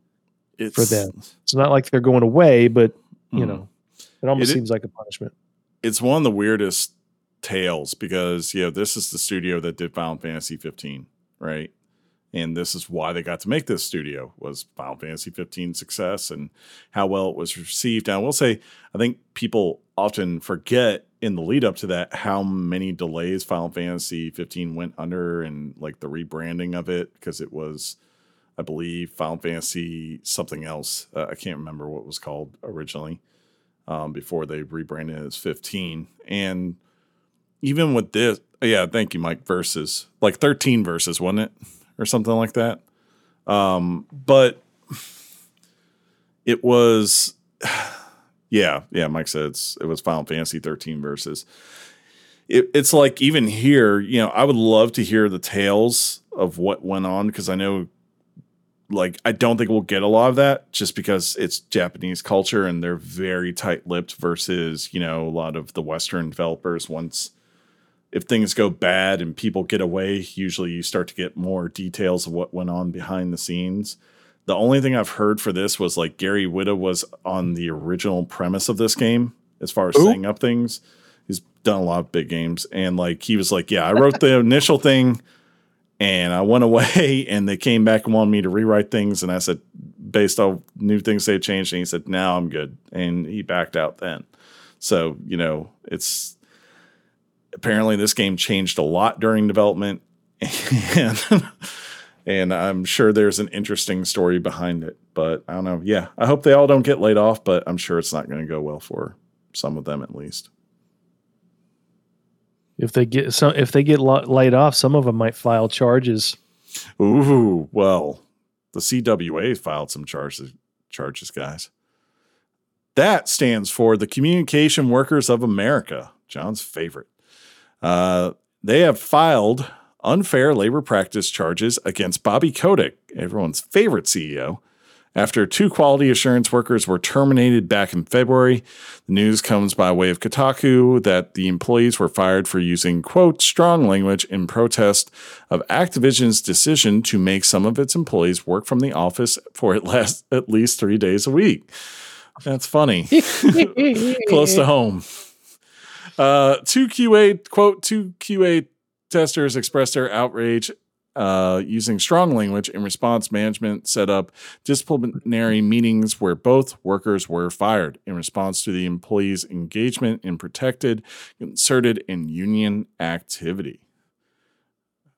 for them. It's not like they're going away, but you know, it almost seems like a punishment. It's one of the weirdest tales because, you know, this is the studio that did Final Fantasy 15, right? And this is why they got to make this studio, was Final Fantasy 15 success and how well it was received. And I will say, I think people often forget in the lead up to that how many delays Final Fantasy 15 went under, and like the rebranding of it, because it was, I believe, Final Fantasy something else. I can't remember what it was called originally before they rebranded it as 15. And even with this, yeah, thank you, Mike, versus like 13 versus, wasn't it? Or something like that. But it was, yeah. Mike said it was Final Fantasy 13 versus. It's like even here, you know, I would love to hear the tales of what went on, because I know, like, I don't think we'll get a lot of that just because it's Japanese culture and they're very tight-lipped versus, you know, a lot of the Western developers once. If things go bad and people get away, usually you start to get more details of what went on behind the scenes. The only thing I've heard for this was like Gary Whitta was on the original premise of this game as far as setting up things. He's done a lot of big games. And like, he was like, yeah, I wrote the initial thing and I went away and they came back and wanted me to rewrite things. And I said, based on new things they changed. And he said, no, I'm good. And he backed out then. So, you know, it's, apparently this game changed a lot during development, and I'm sure there's an interesting story behind it, but I don't know. Yeah. I hope they all don't get laid off, but I'm sure it's not going to go well for some of them, at least. If they get laid off, some of them might file charges. Ooh, well, the CWA filed some charges, guys. That stands for the Communication Workers of America, John's favorite. They have filed unfair labor practice charges against Bobby Kotick, everyone's favorite CEO, after two quality assurance workers were terminated back in February. The news comes by way of Kotaku that the employees were fired for using, quote, strong language in protest of Activision's decision to make some of its employees work from the office for at least 3 days a week. That's funny. Close to home. Two QA testers expressed their outrage using strong language. In response, management set up disciplinary meetings where both workers were fired in response to the employees' engagement in protected, concerted, and union activity.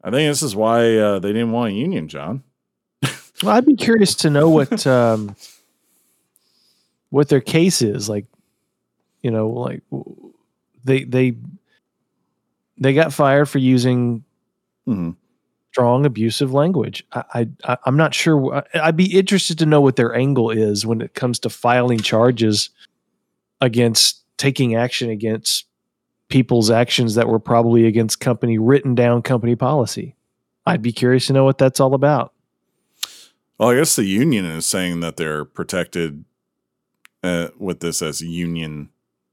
I think this is why they didn't want a union, John. Well, I'd be curious to know what their case is. Like, you know, like they got fired for using strong abusive language. I'm not sure. I'd be interested to know what their angle is when it comes to filing charges against, taking action against people's actions that were probably against company, written down company policy. I'd be curious to know what that's all about. Well, I guess the union is saying that they're protected with this as union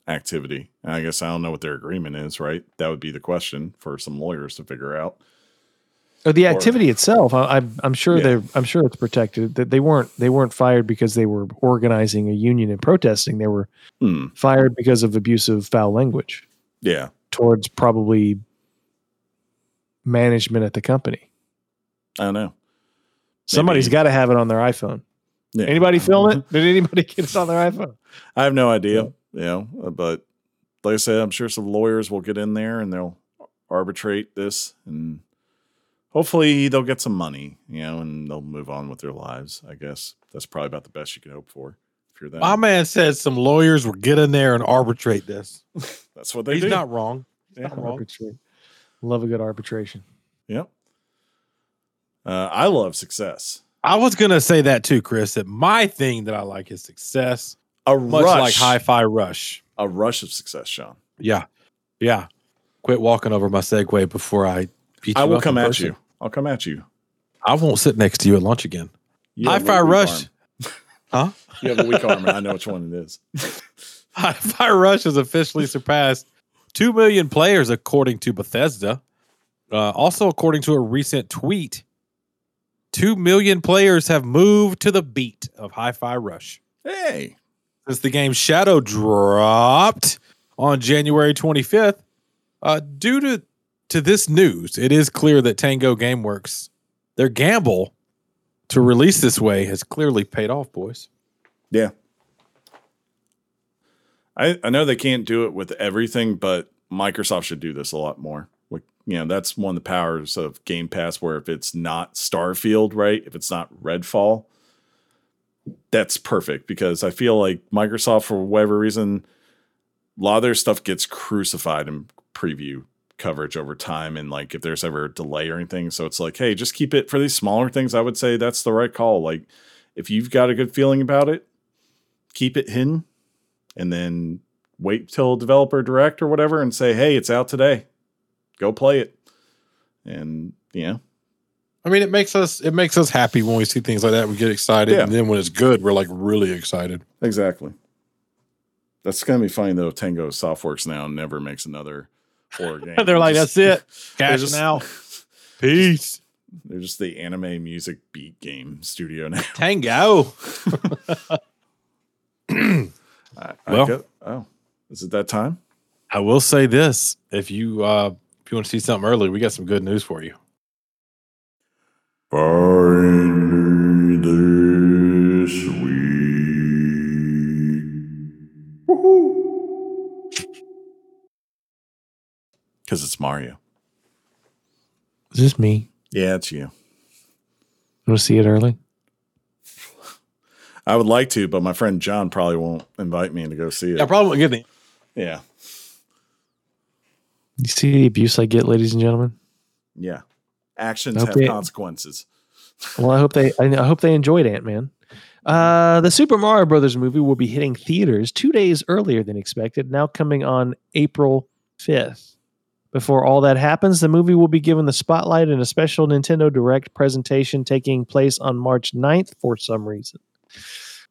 activity. And I guess I don't know what their agreement is, right? That would be the question for some lawyers to figure out. Oh, the activity itself, I'm sure I'm sure it's protected. That they weren't fired because they were organizing a union and protesting. They were fired because of abusive foul language. Yeah, towards probably management at the company. I don't know. Maybe. Somebody's got to have it on their iPhone. Yeah. Anybody film it? Did anybody get it on their iPhone? I have no idea. Yeah, you know, but like I said, I'm sure some lawyers will get in there and they'll arbitrate this and. Hopefully they'll get some money, you know, and they'll move on with their lives. I guess that's probably about the best you can hope for. If you're that. My man says some lawyers will get in there and arbitrate this. That's what they do. He's not wrong. Arbitrate. Love a good arbitration. Yep. I love success. I was going to say that too, Chris, that my thing that I like is success. Much like Hi-Fi Rush. A rush of success, Sean. Yeah. Yeah. Quit walking over my segue before I will come at you. I'll come at you. I won't sit next to you at lunch again. Hi-Fi Rush. Huh? You have a weak arm, and I know which one it is. Hi-Fi Rush has officially surpassed 2 million players, according to Bethesda. Also, according to a recent tweet, 2 million players have moved to the beat of Hi-Fi Rush. Hey. Since the game's shadow dropped on January 25th, due to this news, it is clear that Tango Gameworks, their gamble to release this way has clearly paid off, boys. Yeah. I know they can't do it with everything, but Microsoft should do this a lot more. Like, you know, that's one of the powers of Game Pass, where if it's not Starfield, right? If it's not Redfall, that's perfect, because I feel like Microsoft, for whatever reason, a lot of their stuff gets crucified in preview coverage over time, and like if there's ever a delay or anything. So it's like, hey, just keep it for these smaller things. I would say that's the right call. Like, if you've got a good feeling about it, keep it hidden and then wait till developer direct or whatever and say, hey, it's out today, go play it. And yeah, I mean, it makes us happy when we see things like that. We get excited, and then when it's good, we're like really excited. Exactly. That's gonna be funny though. Tango Softworks now never makes another horror game. They're like, that's it. Cashing out. Peace. They're just the anime music beat game studio now. Tango. Is it that time? I will say this. If you want to see something early, we got some good news for you. Find this week. Woohoo. Because it's Mario. Is this me? Yeah, it's you. Want to see it early? I would like to, but my friend John probably won't invite me to go see it. Yeah, probably won't give me. Yeah. You see the abuse I get, ladies and gentlemen? Yeah. Actions have consequences. Well, I hope they enjoyed Ant-Man. The Super Mario Brothers movie will be hitting theaters 2 days earlier than expected, now coming on April 5th. Before all that happens, the movie will be given the spotlight in a special Nintendo Direct presentation taking place on March 9th for some reason.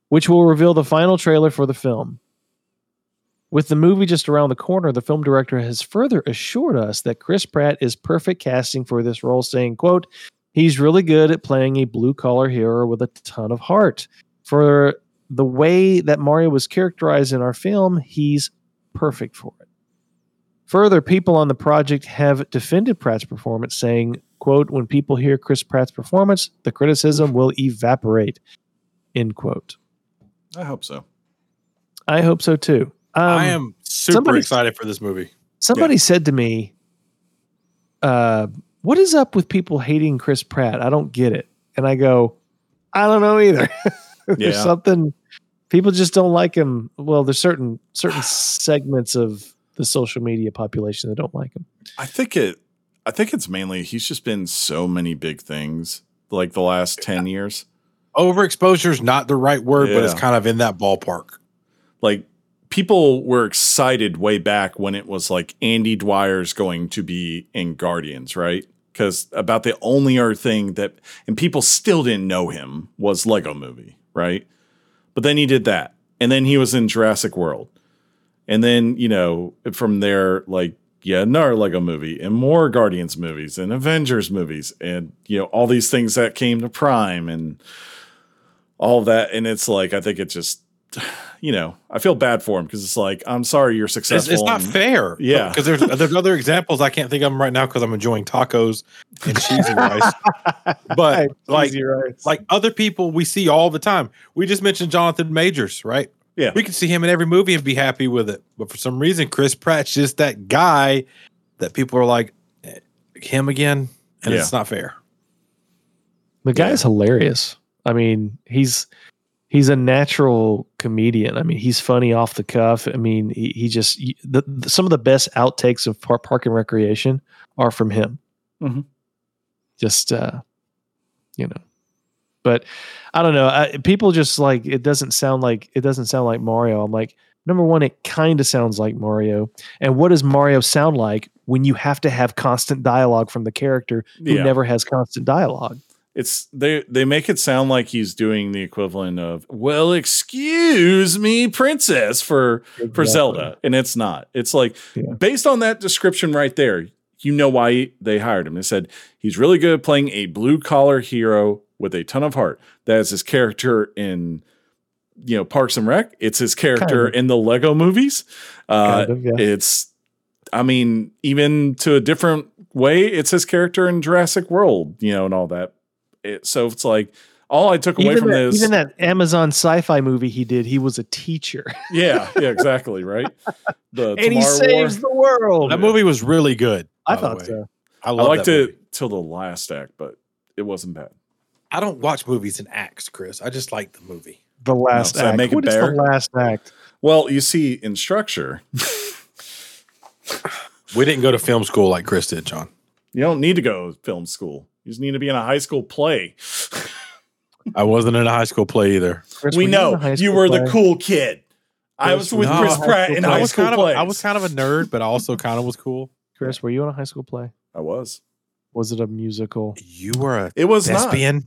which will reveal the final trailer for the film. With the movie just around the corner, the film director has further assured us that Chris Pratt is perfect casting for this role, saying, quote, he's really good at playing a blue-collar hero with a ton of heart. For the way that Mario was characterized in our film, he's perfect for it. Further, people on the project have defended Pratt's performance, saying, quote, when people hear Chris Pratt's performance, the criticism will evaporate, end quote. I hope so. I hope so, too. I am super excited for this movie. Somebody said to me, what is up with people hating Chris Pratt? I don't get it. And I go, I don't know either. There's something, people just don't like him. Well, there's certain segments of the social media population that don't like him. I think it's mainly, he's just been so many big things like the last 10 years. Overexposure is not the right word, but it's kind of in that ballpark. Like, people were excited way back when it was like Andy Dwyer's going to be in Guardians, right? Because about the only other thing that, and people still didn't know him, was Lego Movie, right? But then he did that. And then he was in Jurassic World. And then, you know, from there, like, another Lego Movie and more Guardians movies and Avengers movies and, you know, all these things that came to Prime and all that. And it's like, I think it just, you know, I feel bad for him because it's like, I'm sorry you're successful. It's not fair. Yeah. Because there's other examples I can't think of them right now because I'm enjoying tacos and cheesy rice. But like other people we see all the time. We just mentioned Jonathan Majors, right? Yeah. We can see him in every movie and be happy with it. But for some reason, Chris Pratt's just that guy that people are like, him again. And it's not fair. The guy is hilarious. I mean, He's a natural comedian. I mean, he's funny off the cuff. I mean, he just some of the best outtakes of Park and Recreation are from him. Mm-hmm. Just, you know, but I don't know. People just like, it doesn't sound like Mario. I'm like, number one, it kind of sounds like Mario. And what does Mario sound like when you have to have constant dialogue from the character who never has constant dialogue? It's they make it sound like he's doing the equivalent of, well, excuse me, princess, for Zelda. And it's not. It's like, based on that description right there, you know why they hired him. They said he's really good at playing a blue collar hero with a ton of heart. That is his character in, you know, Parks and Rec. It's his character in the Lego movies. It's, I mean, even to a different way, it's his character in Jurassic World, you know, and all that. So it's like, all I took away from this. Even that Amazon sci-fi movie he did, he was a teacher. Yeah, exactly, right? And he saves the world. That movie was really good. I thought so. I liked it till the last act, but it wasn't bad. I don't watch movies in acts, Chris. I just like the movie. The last act. Make it better. What is the last act? Well, you see, in structure. We didn't go to film school like Chris did, John. You don't need to go to film school. You just need to be in a high school play. I wasn't in a high school play either. Chris, we know you were the cool kid. I was with Chris Pratt, and I was kind of a nerd, but I also kind of was cool. Chris, were you in a high school play? I was. Was it a musical? You were a thespian.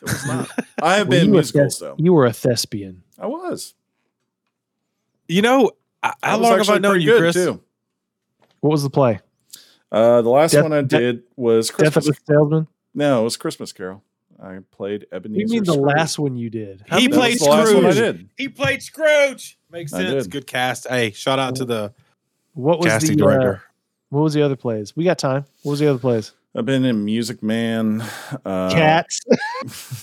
It was not. I have been musicals, though. You were a thespian. I was. You know, how long have I known you, Chris? Too. What was the play? The last one I did was Christmas. Death of a Salesman? No, it was Christmas Carol. I played Ebenezer. You mean the last one you did? He played Scrooge. He played Scrooge. Makes sense. Good cast. Hey, shout out to the casting director. What was the other plays? We got time. What was the other plays? I've been in Music Man. Cats.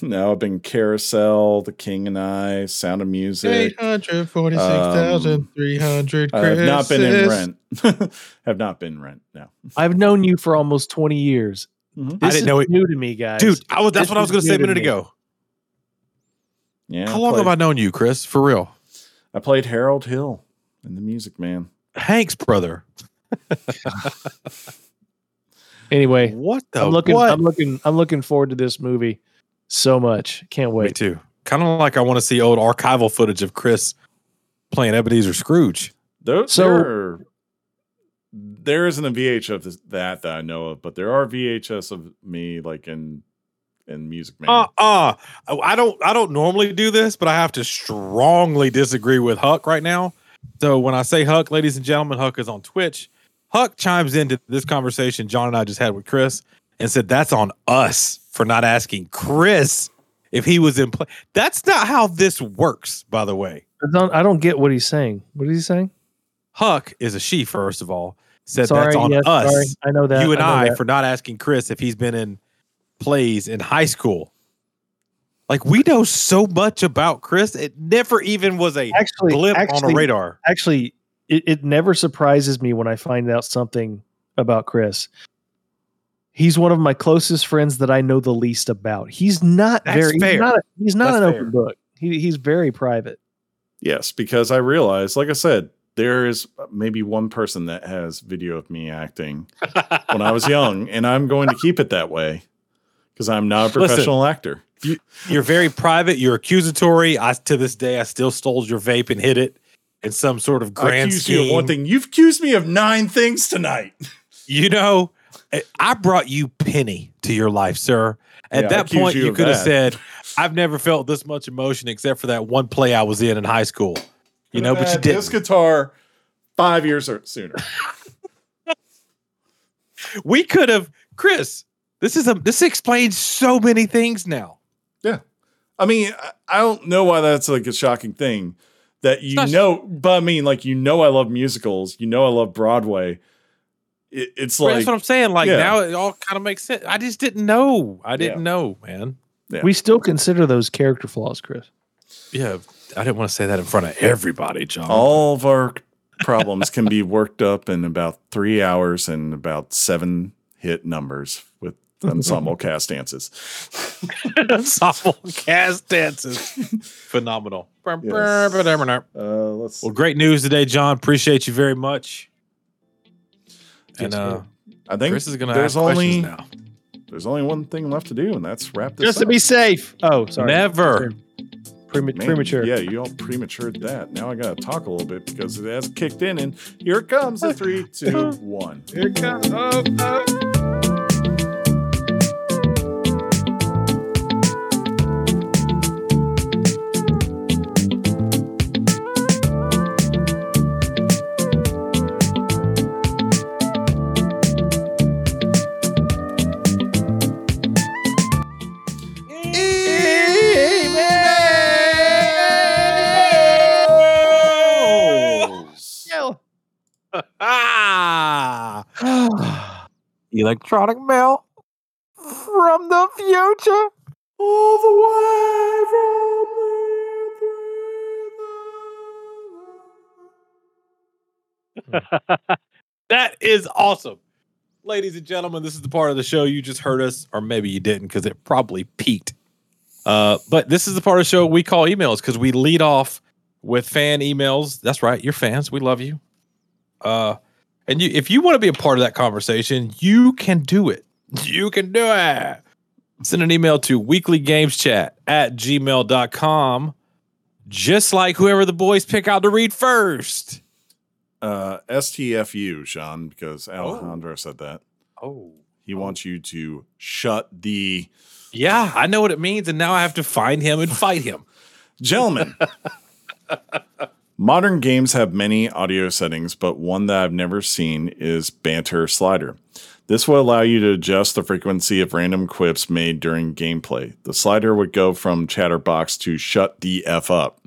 No, I've been Carousel, The King and I, Sound of Music. 846,300. I have not been in Rent. Have not been in Rent, no. I've known you for almost 20 years. Mm-hmm. This is new to me, guys. Dude, that's what I was going to say a minute ago. Yeah. How long have I known you, Chris? For real. I played Harold Hill in The Music Man. Hank's brother. Anyway, I'm looking forward to this movie so much. Can't wait. Me too. Kind of like I want to see old archival footage of Chris playing Ebenezer Scrooge. There isn't a VHS of that I know of, but there are VHS of me like in and Music Man. I don't normally do this, but I have to strongly disagree with Huck right now. So when I say Huck, ladies and gentlemen, Huck is on Twitch. Huck chimes into this conversation John and I just had with Chris and said, that's on us for not asking Chris if he was in play. That's not how this works, by the way. I don't get what he's saying. What is he saying? Huck is a she, first of all. Said sorry, that's on us. Sorry. I know that. You and I for not asking Chris if he's been in plays in high school. Like, we know so much about Chris. It never even was a blip on a radar. Actually, it never surprises me when I find out something about Chris. He's one of my closest friends that I know the least about. He's not He's not an open book. He's very private. Yes, because I realized, like I said, there is maybe one person that has video of me acting when I was young, and I'm going to keep it that way because I'm not a professional actor. You're very private. You're accusatory. To this day, I still stole your vape and hid it in some sort of grand scheme. I accused you of one thing. You've accused me of 9 things tonight. You know, I brought you penny to your life, sir. At that point, you could have said, I've never felt this much emotion except for that one play I was in high school. You know, but you did this guitar 5 years sooner. We could have, Chris. This explains so many things now. Yeah, I mean, I don't know why that's like a shocking thing that you know. But I mean, like, you know, I love musicals. You know, I love Broadway. It's like, that's what I'm saying. Like, now it all kind of makes sense. I just didn't know. I didn't know, man. Yeah. We still consider those character flaws, Chris. Yeah. I didn't want to say that in front of everybody, John. All of our problems can be worked up in about 3 hours and about 7 hit numbers with ensemble cast dances. Ensemble cast dances. Phenomenal. Yes. Well, great news today, John. Appreciate you very much. And I think Chris is going to ask questions now. There's only one thing left to do, and that's wrap this up. Just to be safe. Oh, sorry. Never. Premature. Yeah, you all prematured that. Now I got to talk a little bit because it has kicked in, and here it comes. The 3, 2, 1. Here it comes. Oh. Electronic mail from the future, all the way from the... That is awesome. Ladies and gentlemen, this is the part of the show you just heard us, or maybe you didn't because it probably peaked. But this is the part of the show we call emails because we lead off with fan emails. That's right. You're fans. We love you. And if you want to be a part of that conversation, you can do it. You can do it. Send an email to weeklygameschat@gmail.com, just like whoever the boys pick out to read first. STFU, Sean, because Alejandro said that. Oh. He wants you to shut the... Yeah, I know what it means, and now I have to find him and fight him. Gentlemen. Modern games have many audio settings, but one that I've never seen is banter slider. This will allow you to adjust the frequency of random quips made during gameplay. The slider would go from chatterbox to shut the F up.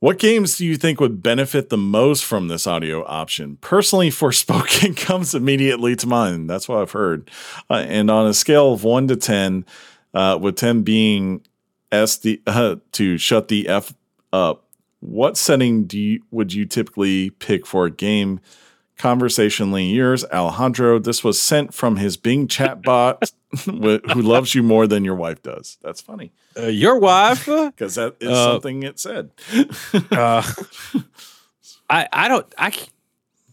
What games do you think would benefit the most from this audio option? Personally, Forspoken comes immediately to mind. That's what I've heard. And on a scale of 1 to 10, with 10 being to shut the F up, what setting would you typically pick for a game? Conversationally, yours, Alejandro. This was sent from his Bing chat bot who loves you more than your wife does. That's funny. Your wife? Because that is something it said.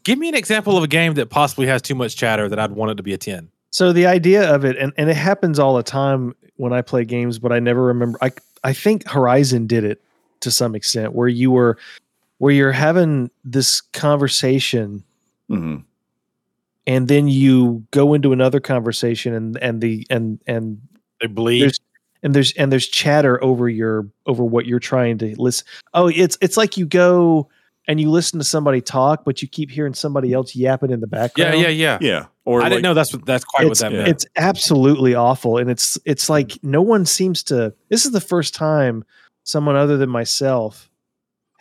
Give me an example of a game that possibly has too much chatter that I'd want it to be a 10. So the idea of it, and it happens all the time when I play games, but I never remember. I think Horizon did it to some extent, where you're having this conversation, mm-hmm. and then you go into another conversation, and They bleed. There's chatter over what you're trying to listen. Oh, it's like you go and you listen to somebody talk, but you keep hearing somebody else yapping in the background. Yeah. Or I didn't know that's quite what that meant. It's absolutely awful, and it's like no one seems to. This is the first time someone other than myself.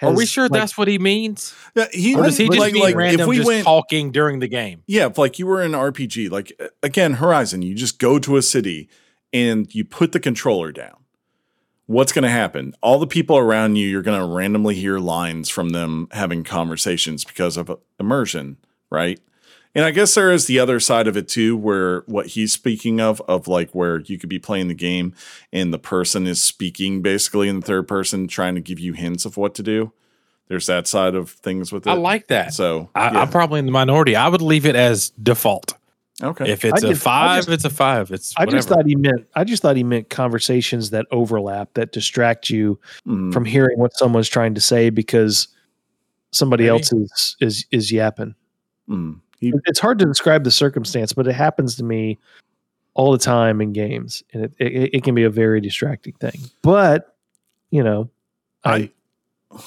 Are we sure that's what he means? Yeah, does he just mean talking during the game? Yeah, if like you were in RPG, like again, Horizon, you just go to a city and you put the controller down. What's going to happen? All the people around you, you're going to randomly hear lines from them having conversations because of immersion, right? And I guess there is the other side of it too, where what he's speaking of like where you could be playing the game and the person is speaking basically in the third person, trying to give you hints of what to do. There's that side of things with it. I like that. So I'm probably in the minority. I would leave it as default. Okay. If it's it's a five. I just thought he meant conversations that overlap, that distract you from hearing what someone's trying to say because somebody else is yapping. Mm. It's hard to describe the circumstance, but it happens to me all the time in games, and it can be a very distracting thing. But you know, I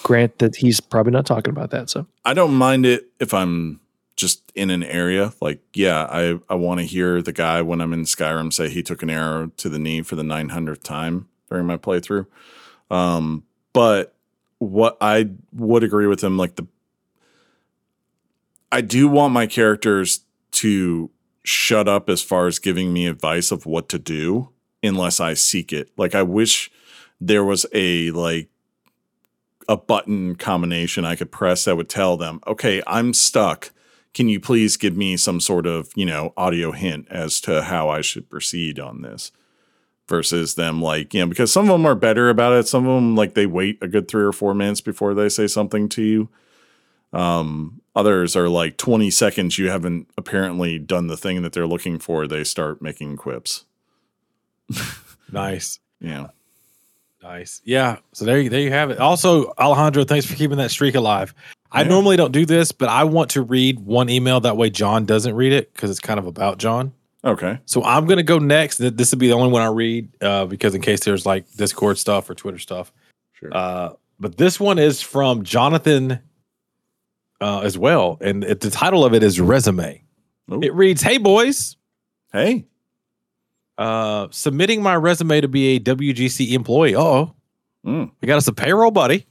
grant that he's probably not talking about that. So I don't mind it if I'm just in an area. Like, yeah, I want to hear the guy when I'm in Skyrim say he took an arrow to the knee for the 900th time during my playthrough. But what I would agree with him, like I do want my characters to shut up as far as giving me advice of what to do unless I seek it. Like, I wish there was a button combination I could press that would tell them, okay, I'm stuck. Can you please give me some sort of, audio hint as to how I should proceed on this? Versus them because some of them are better about it. Some of them, they wait a good 3 or 4 minutes before they say something to you. Others are 20 seconds. You haven't apparently done the thing that they're looking for. They start making quips. Nice. Yeah. Nice. Yeah. So there you have it. Also, Alejandro, thanks for keeping that streak alive. I normally don't do this, but I want to read one email. That way John doesn't read it because it's kind of about John. Okay. So I'm going to go next. This will be the only one I read because in case there's Discord stuff or Twitter stuff. Sure. But this one is from Jonathan as well. And the title of it is Resume. Ooh. It reads, "Hey, boys. Hey. Submitting my resume to be a WGC employee. Uh-oh. We got us a payroll buddy.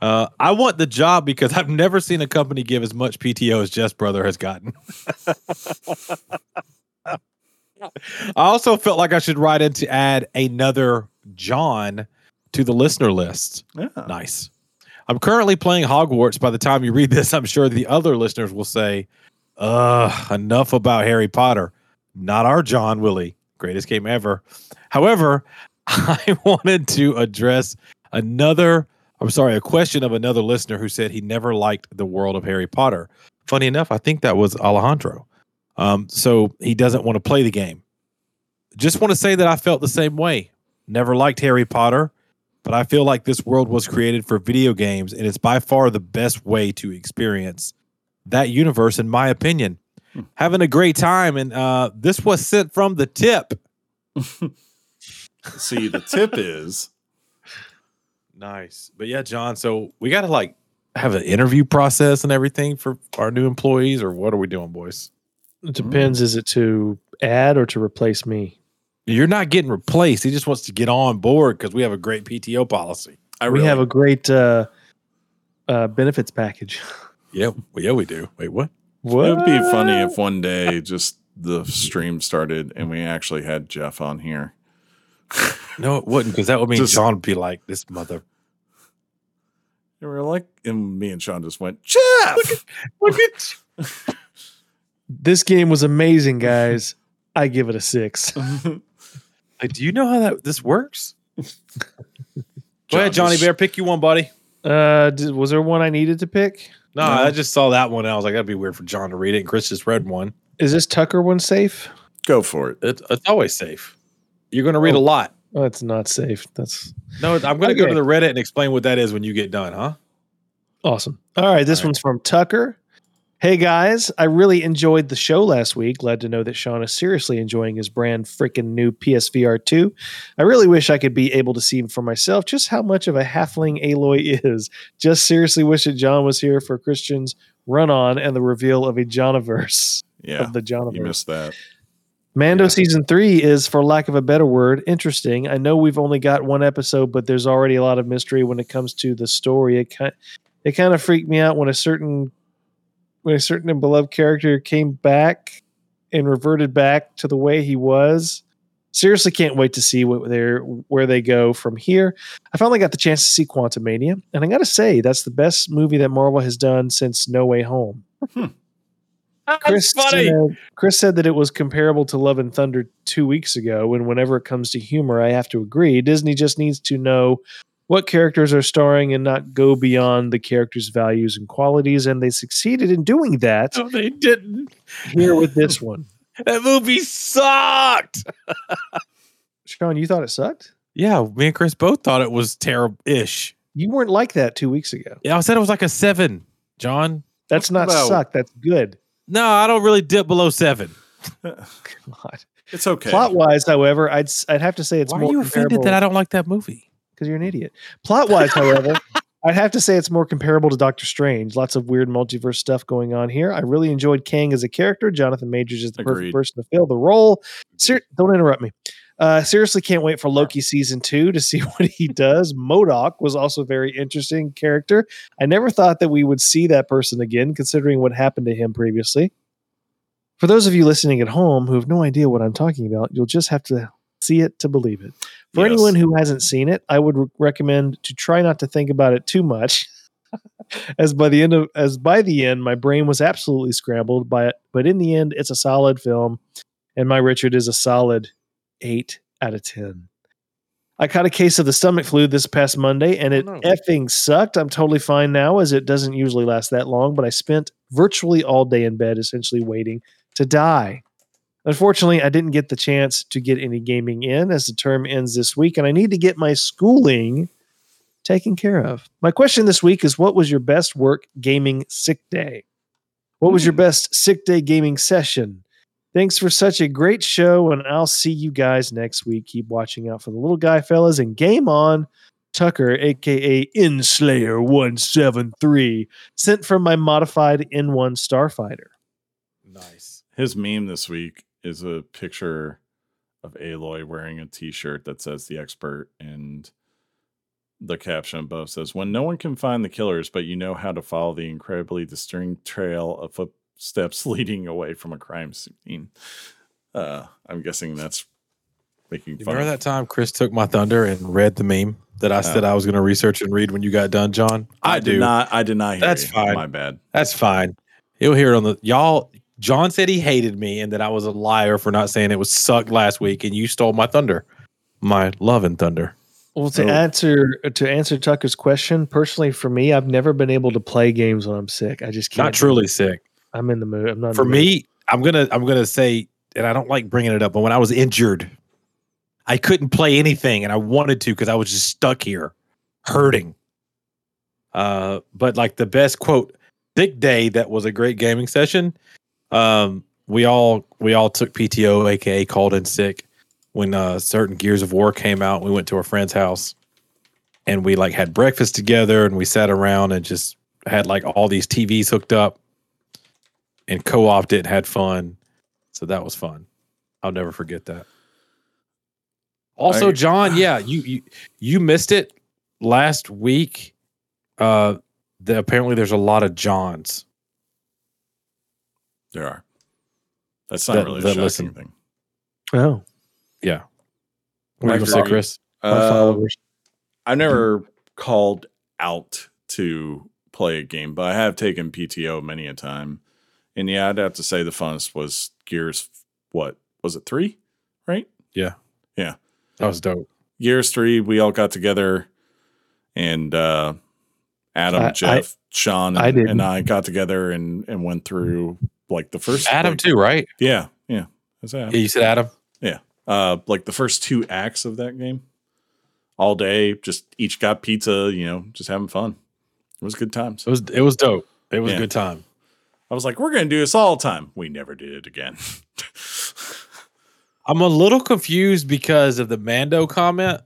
I want the job because I've never seen a company give as much PTO as Jess brother has gotten." I also felt like I should write in to add another John to the listener list. Yeah. Nice. I'm currently playing Hogwarts. By the time you read this, I'm sure the other listeners will say, enough about Harry Potter. Not our John, Willie. Greatest game ever. However, I wanted to address a question of another listener who said he never liked the world of Harry Potter. Funny enough, I think that was Alejandro. So he doesn't want to play the game. Just want to say that I felt the same way. Never liked Harry Potter, but I feel like this world was created for video games, and it's by far the best way to experience that universe, in my opinion. Having a great time, and this was sent from the tip. See, the tip is... Nice. But yeah, John, so we got to have an interview process and everything for our new employees, or what are we doing, boys? It depends. Is it to add or to replace me? You're not getting replaced. He just wants to get on board because we have a great PTO policy. We have a great benefits package. Yeah. Well, yeah, we do. Wait, what? It would be funny if one day just the stream started and we actually had Jeff on here. No, it wouldn't, because that would mean John would be like, this mother. And we were and me and Sean just went, Jeff! Look at This game was amazing, guys. I give it a 6. Do you know how this works? Go ahead, Johnny Bear. Pick you one, buddy. Was there one I needed to pick? No, I just saw that one. I was like, that'd be weird for John to read it. And Chris just read one. Is this Tucker one safe? Go for it. It's always safe. You're going to read a lot. Oh, that's not safe. No, I'm going to go to the Reddit and explain what that is when you get done, huh? Awesome. All right. This one's from Tucker. Hey guys, I really enjoyed the show last week. Glad to know that Sean is seriously enjoying his brand freaking new PSVR 2. I really wish I could be able to see for myself just how much of a halfling Aloy is. Just seriously wish that John was here for Christian's run on and the reveal of a Johniverse. Yeah, of the Johniverse. You missed that. Mando Season 3 is, for lack of a better word, interesting. I know we've only got one episode, but there's already a lot of mystery when it comes to the story. It kind of freaked me out when a certain and beloved character came back and reverted back to the way he was. Seriously can't wait to see where they go from here. I finally got the chance to see Quantumania, and I got to say, that's the best movie that Marvel has done since No Way Home. Chris said that it was comparable to Love and Thunder 2 weeks ago, and whenever it comes to humor, I have to agree. Disney just needs to know what characters are starring and not go beyond the characters' values and qualities, and they succeeded in doing that. No, they didn't. Here with this one. That movie sucked! Sean, you thought it sucked? Yeah, me and Chris both thought it was terrible-ish. You weren't like that 2 weeks ago. Yeah, I said it was like a 7, John. That's not suck, that's good. No, I don't really dip below 7. God. It's okay. Plot-wise, however, I'd have to say it's more comparable. Why are you offended that I don't like that movie? Because you're an idiot. Plot-wise, however, I'd have to say it's more comparable to Doctor Strange. Lots of weird multiverse stuff going on here. I really enjoyed Kang as a character. Jonathan Majors is the perfect person to fill the role. Don't interrupt me. Seriously can't wait for Loki Season 2 to see what he does. MODOK was also a very interesting character. I never thought that we would see that person again, considering what happened to him previously. For those of you listening at home who have no idea what I'm talking about, you'll just have to see it to believe it. For anyone who hasn't seen it, I would recommend to try not to think about it too much, as by the end, my brain was absolutely scrambled by it. But in the end, it's a solid film, and my Richard is a solid 8 out of 10. I caught a case of the stomach flu this past Monday, and it effing sucked. I'm totally fine now, as it doesn't usually last that long, but I spent virtually all day in bed, essentially waiting to die. Unfortunately, I didn't get the chance to get any gaming in as the term ends this week, and I need to get my schooling taken care of. My question this week is, what was your best work gaming sick day? What was your best sick day gaming session? Thanks for such a great show, and I'll see you guys next week. Keep watching out for the little guy, fellas, and game on. Tucker, a.k.a. Inslayer173, sent from my modified N1 Starfighter. Nice. His meme this week is a picture of Aloy wearing a t-shirt that says The Expert, and the caption above says, when no one can find the killers, but you know how to follow the incredibly disturbing trail of footsteps leading away from a crime scene. I'm guessing that's making fun. Remember that time Chris took my thunder and read the meme that I said I was going to research and read when you got done, John? I did not hear that's you. Fine. My bad. That's fine. You'll hear it on the... Y'all... John said he hated me and that I was a liar for not saying it was sucked last week, and you stole my thunder, my love and thunder. Well, to answer Tucker's question, personally for me, I've never been able to play games when I'm sick. I just can't. Not truly sick. I'm in the mood. I'm not. For me, I'm gonna say, and I don't like bringing it up, but when I was injured, I couldn't play anything, and I wanted to because I was just stuck here, hurting. But like the best quote, sick day that was a great gaming session. We all took PTO, aka called in sick, when certain Gears of War came out. We went to our friend's house, and we like had breakfast together, and we sat around and just had like all these TVs hooked up, and co-opted and had fun. So that was fun. I'll never forget that. Also, John, you missed it last week. Apparently, there's a lot of Johns. There are. That's not really a shocking thing. Oh. Yeah. What do you say, Chris? I've never called out to play a game, but I have taken PTO many a time. And yeah, I'd have to say the funnest was Gears, what? Was it 3? Right? Yeah. Yeah. That was dope. Gears 3, we all got together, and Adam, Jeff, Sean, and I got together and went through... like the first Adam too, right? Yeah. That's Adam. Yeah, you said Adam. Yeah. Like the first 2 acts of that game. All day, just each got pizza, just having fun. It was good times. It was dope. It was a good time. I was like, we're going to do this all the time. We never did it again. I'm a little confused because of the Mando comment.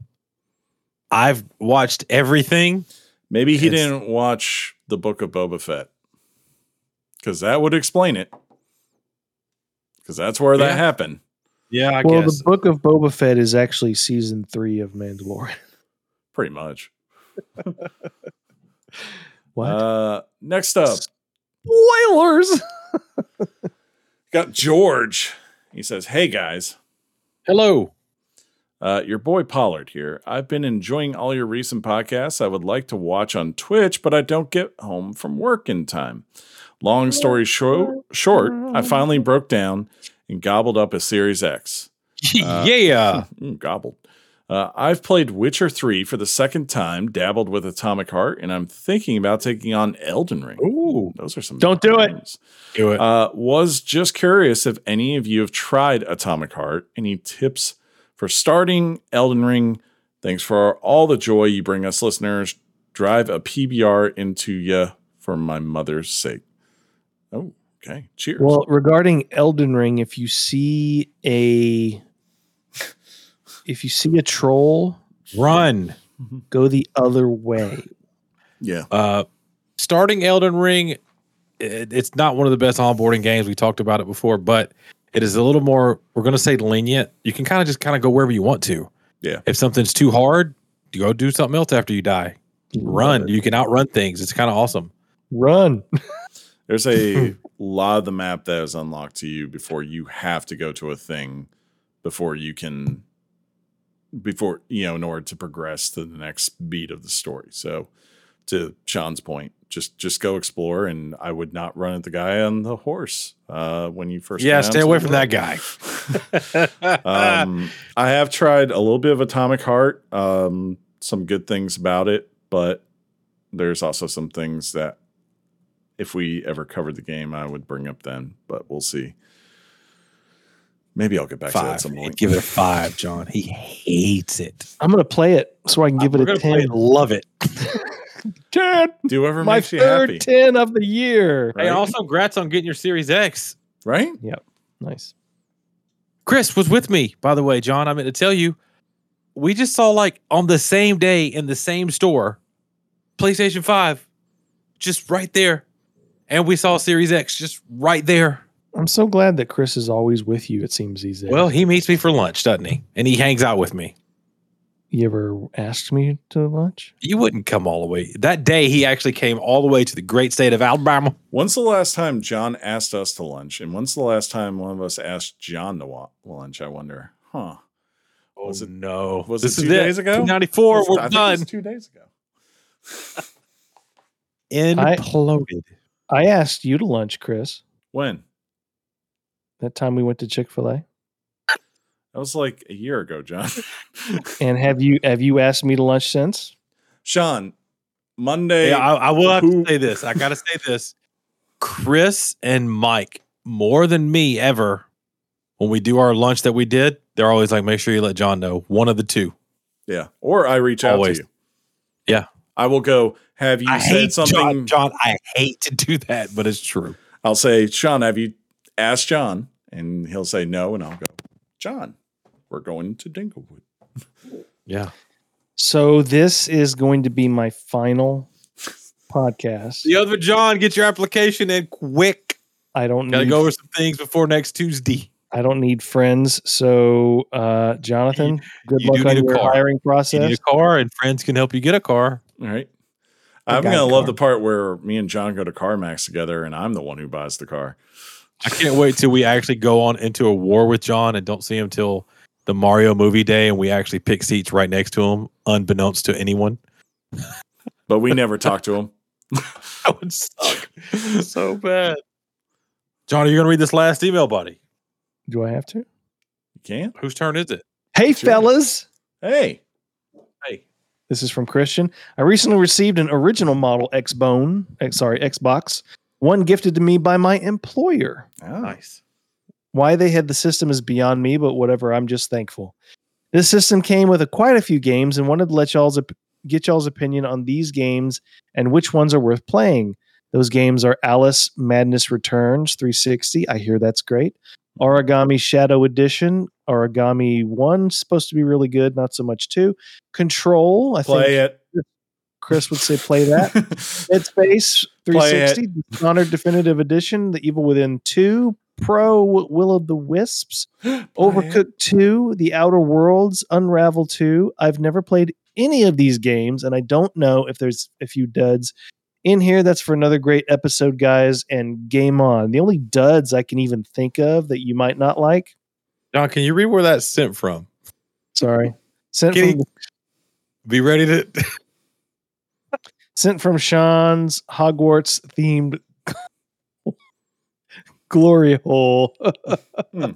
I've watched everything. Maybe he didn't watch The Book of Boba Fett. Because that would explain it. Because that's where that happened. Yeah, I guess. Well, The Book of Boba Fett is actually season 3 of Mandalorian. Pretty much. What? Next up. Spoilers! Got George. He says, hey, guys. Hello. Your boy Pollard here. I've been enjoying all your recent podcasts. I would like to watch on Twitch, but I don't get home from work in time. Long story short, I finally broke down and gobbled up a Series X. Gobbled. I've played Witcher 3 for the second time, dabbled with Atomic Heart, and I'm thinking about taking on Elden Ring. Ooh, those are some don't do games. It. Do it. Was just curious if any of you have tried Atomic Heart. Any tips for starting Elden Ring? Thanks for all the joy you bring us, listeners. Drive a PBR into ya for my mother's sake. Oh, okay. Cheers. Well, regarding Elden Ring, if you see a troll, run. Go the other way. Yeah. Starting Elden Ring, it's not one of the best onboarding games. We talked about it before, but it is a little more, we're going to say lenient. You can kind of go wherever you want to. Yeah. If something's too hard, you go do something else after you die. Run. You can outrun things. It's kind of awesome. Run. There's a lot of the map that is unlocked to you before you have to go to a thing in order to progress to the next beat of the story. So to Sean's point, just go explore. And I would not run at the guy on the horse when you first. Yeah. Stay away from that guy. I have tried a little bit of Atomic Heart. Some good things about it, but there's also some things that if we ever covered the game, I would bring up then, but we'll see. Maybe I'll get back to that at some point. Give it a 5, John. He hates it. I'm going to play it so I can give it a 10. And love it. 10. Do whatever makes you happy. My third 10 of the year. Right? Hey, also, congrats on getting your Series X. Right? Yep. Nice. Chris was with me, by the way, John. I meant to tell you, we just saw on the same day in the same store, PlayStation 5, just right there. And we saw Series X just right there. I'm so glad that Chris is always with you, it seems these days. Well, he meets me for lunch, doesn't he? And he hangs out with me. You ever asked me to lunch? You wouldn't come all the way. That day, he actually came all the way to the great state of Alabama. When's the last time John asked us to lunch? And when's the last time one of us asked John to lunch, I wonder? Huh. Was it, no. Was this it two days ago? 294, we're done. It was 2 days ago. Imploded. I asked you to lunch, Chris. When? That time we went to Chick-fil-A? That was like a year ago, John. And have you asked me to lunch since? Sean, Monday. Yeah, I will have to say this. I got to say this. Chris and Mike, more than me ever, when we do our lunch that we did, they're always like, make sure you let John know. One of the two. Yeah. Or I reach out to you. Yeah. I will go, have you said something? John, I hate to do that, but it's true. I'll say, Sean, have you ask John, and he'll say no, and I'll go, John, we're going to Dinglewood. Yeah. So this is going to be my final podcast. The other John, get your application in quick. I don't gotta go over some things before next Tuesday. I don't need friends. So, Jonathan, good luck on your hiring process. You need a car, and friends can help you get a car. All right. I'm going to love the part where me and John go to CarMax together, and I'm the one who buys the car. I can't wait till we actually go on into a war with John and don't see him till the Mario movie day, and we actually pick seats right next to him, unbeknownst to anyone. But we never talk to him. That would suck so bad. John, are you going to read this last email, buddy? Do I have to? You can. Whose turn is it? Hey, it's fellas. Hey. This is from Christian. I recently received an original model Xbox. One gifted to me by my employer. Oh, nice. Why they had the system is beyond me, but whatever. I'm just thankful. This system came with quite a few games and wanted to let y'all's get y'all's opinion on these games and which ones are worth playing. Those games are Alice Madness Returns 360. I hear that's great. Origami Shadow Edition. Origami 1 supposed to be really good. Not so much 2. Control. I think Chris would say play that. Dead Space 360. Dishonored Definitive Edition. The Evil Within 2. Pro Will of the Wisps. Overcooked 2. The Outer Worlds. Unravel 2. I've never played any of these games, and I don't know if there's a few duds in here. That's for another great episode, guys, and game on. The only duds I can even think of that you might not like. John, can you read where that's sent from? Sorry. Be ready to... Sent from Sean's Hogwarts-themed glory hole. Because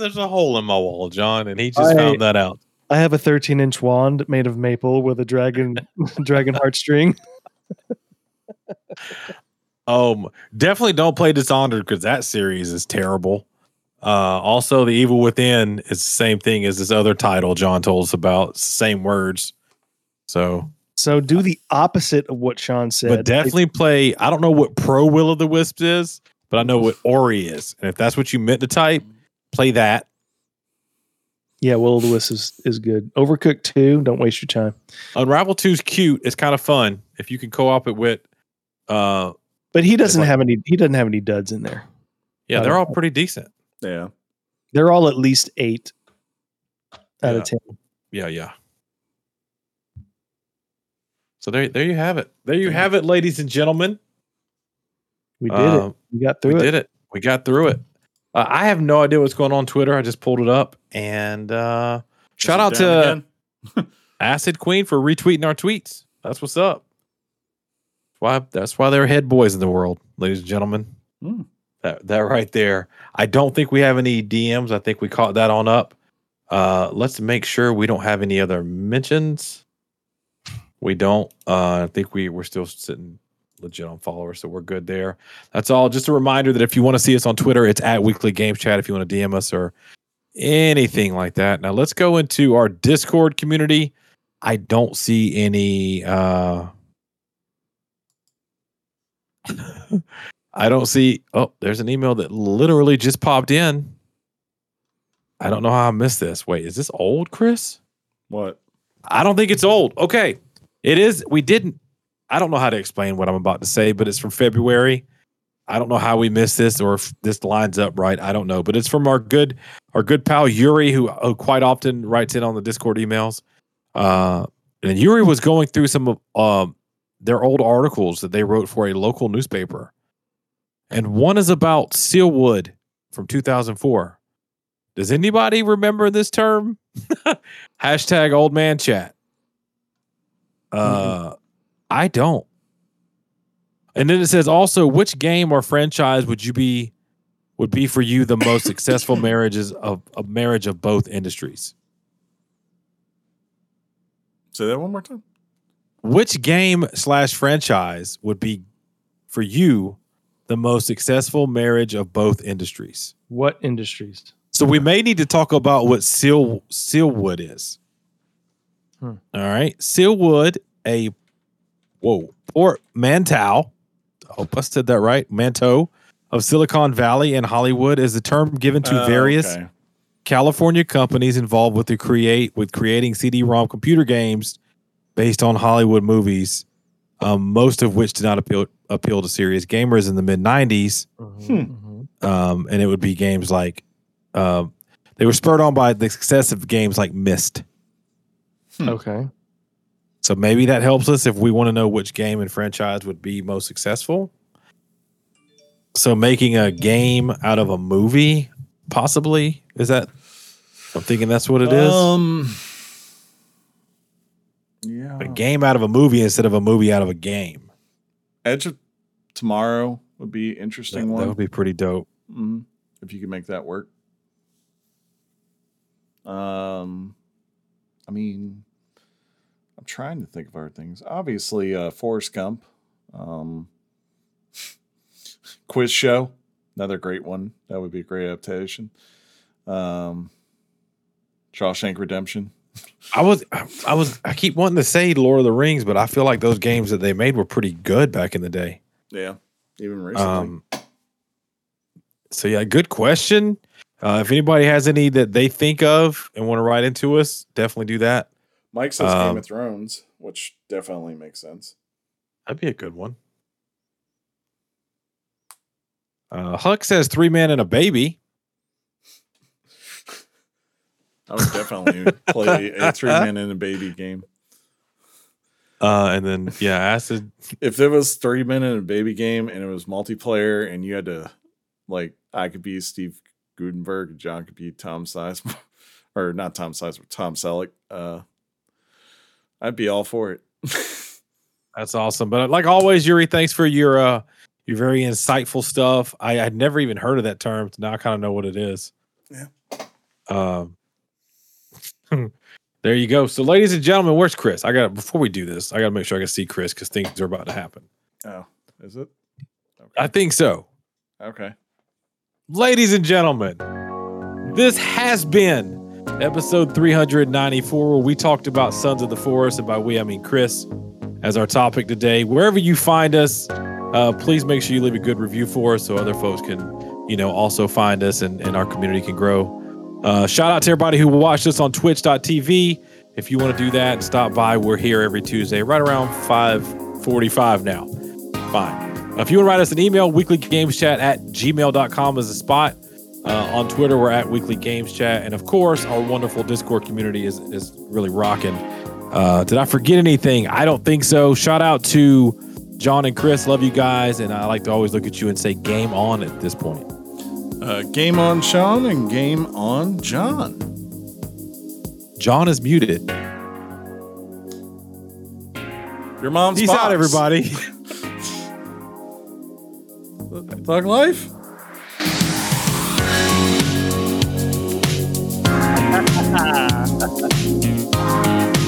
there's a hole in my wall, John, and he just found that out. I have a 13-inch wand made of maple with a dragon heartstring. Definitely don't play Dishonored because that series is terrible. Also, The Evil Within is the same thing as this other title John told us about. Same words. So do the opposite of what Sean said. But definitely play. I don't know what Pro Will of the Wisps is, but I know what Ori is. And if that's what you meant to type, play that. Yeah, Will of the Wisps is good. Overcooked 2, don't waste your time. Unravel 2 is cute. It's kind of fun if you can co-op it with. But he doesn't have any. He doesn't have any duds in there. Yeah, they're all pretty decent. Yeah, they're all at least 8 out of 10. Yeah. So there you have it. There you have it, ladies and gentlemen. We did it. We got through it. I have no idea what's going on Twitter. I just pulled it up. And shout out to Acid Queen for retweeting our tweets. That's what's up. That's why they're head boys in the world, ladies and gentlemen. Mm. That right there. I don't think we have any DMs. I think we caught that on up. Let's make sure we don't have any other mentions. We don't. I think we're still sitting legit on followers, so we're good there. That's all. Just a reminder that if you want to see us on Twitter, it's at Weekly Games Chat if you want to DM us or anything like that. Now let's go into our Discord community. I don't see any there's an email that literally just popped in. I don't know how I missed this. Wait, is this old, Chris? What? I don't think it's old. Okay. It is. I don't know how to explain what I'm about to say, but it's from February. I don't know how we missed this or if this lines up right. I don't know, but it's from our good pal Yuri, who quite often writes in on the Discord emails. And Yuri was going through some of their old articles that they wrote for a local newspaper, and one is about Sealwood from 2004. Does anybody remember this term? Hashtag old man chat. Mm-hmm. I don't. And then it says also, which game or franchise would be for you the most successful marriages of a marriage of both industries? Say that one more time. Which game / franchise would be for you the most successful marriage of both industries? What industries? So we may need to talk about what Sealwood is. All right, Sealwood, Portmanteau. I hope I said that right. Manteau of Silicon Valley and Hollywood is the term given to various California companies involved with creating CD-ROM computer games based on Hollywood movies, most of which did not appeal to serious gamers in the mid '90s. Mm-hmm. And it would be games like they were spurred on by the success of games like Myst. Okay. So maybe that helps us if we want to know which game and franchise would be most successful. So making a game out of a movie, possibly, is that? I'm thinking that's what it is. Yeah, a game out of a movie instead of a movie out of a game. Edge of Tomorrow would be an interesting one. That would be pretty dope. Mm-hmm. If you could make that work. I mean, I'm trying to think of other things. Obviously, Forrest Gump, Quiz Show, another great one. That would be a great adaptation. Shawshank Redemption, I keep wanting to say Lord of the Rings, but I feel like those games that they made were pretty good back in the day. Yeah, even recently. So yeah, good question. If anybody has any that they think of and want to write into us, definitely do that. Mike says Game of Thrones, which definitely makes sense. That'd be a good one. Huck says 3 men and a baby. I would definitely play a 3 men and a baby game. And then, yeah, acid. If there was 3 men and a baby game and it was multiplayer and you had to, like, I could be Steve Gutenberg, John could be Tom Sizemore, or not Tom Sizemore, Tom Selleck, I'd be all for it. That's awesome. But like always, Yuri, thanks for your very insightful stuff. I had never even heard of that term. So now I kind of know what it is. Yeah. There you go. So, ladies and gentlemen, where's Chris? Before we do this, I got to make sure I can see Chris because things are about to happen. Oh, is it? Okay. I think so. Okay. Ladies and gentlemen, this has been episode 394, where we talked about Sons of the Forest, and by we, I mean Chris, as our topic today. Wherever you find us, please make sure you leave a good review for us so other folks can, you know, also find us and our community can grow. Shout out to everybody who watched us on twitch.tv. If you want to do that, stop by. We're here every Tuesday, right around 5:45 now. Fine. If you want to write us an email, weeklygameschat@gmail.com is the spot. On Twitter, we're at Weekly Games Chat. And of course, our wonderful Discord community is really rocking. Did I forget anything? I don't think so. Shout out to John and Chris. Love you guys. And I like to always look at you and say game on at this point. Game on Sean and game on John. John is muted. Your mom's Peace box. Out, everybody. Thug life. Ha ha ha.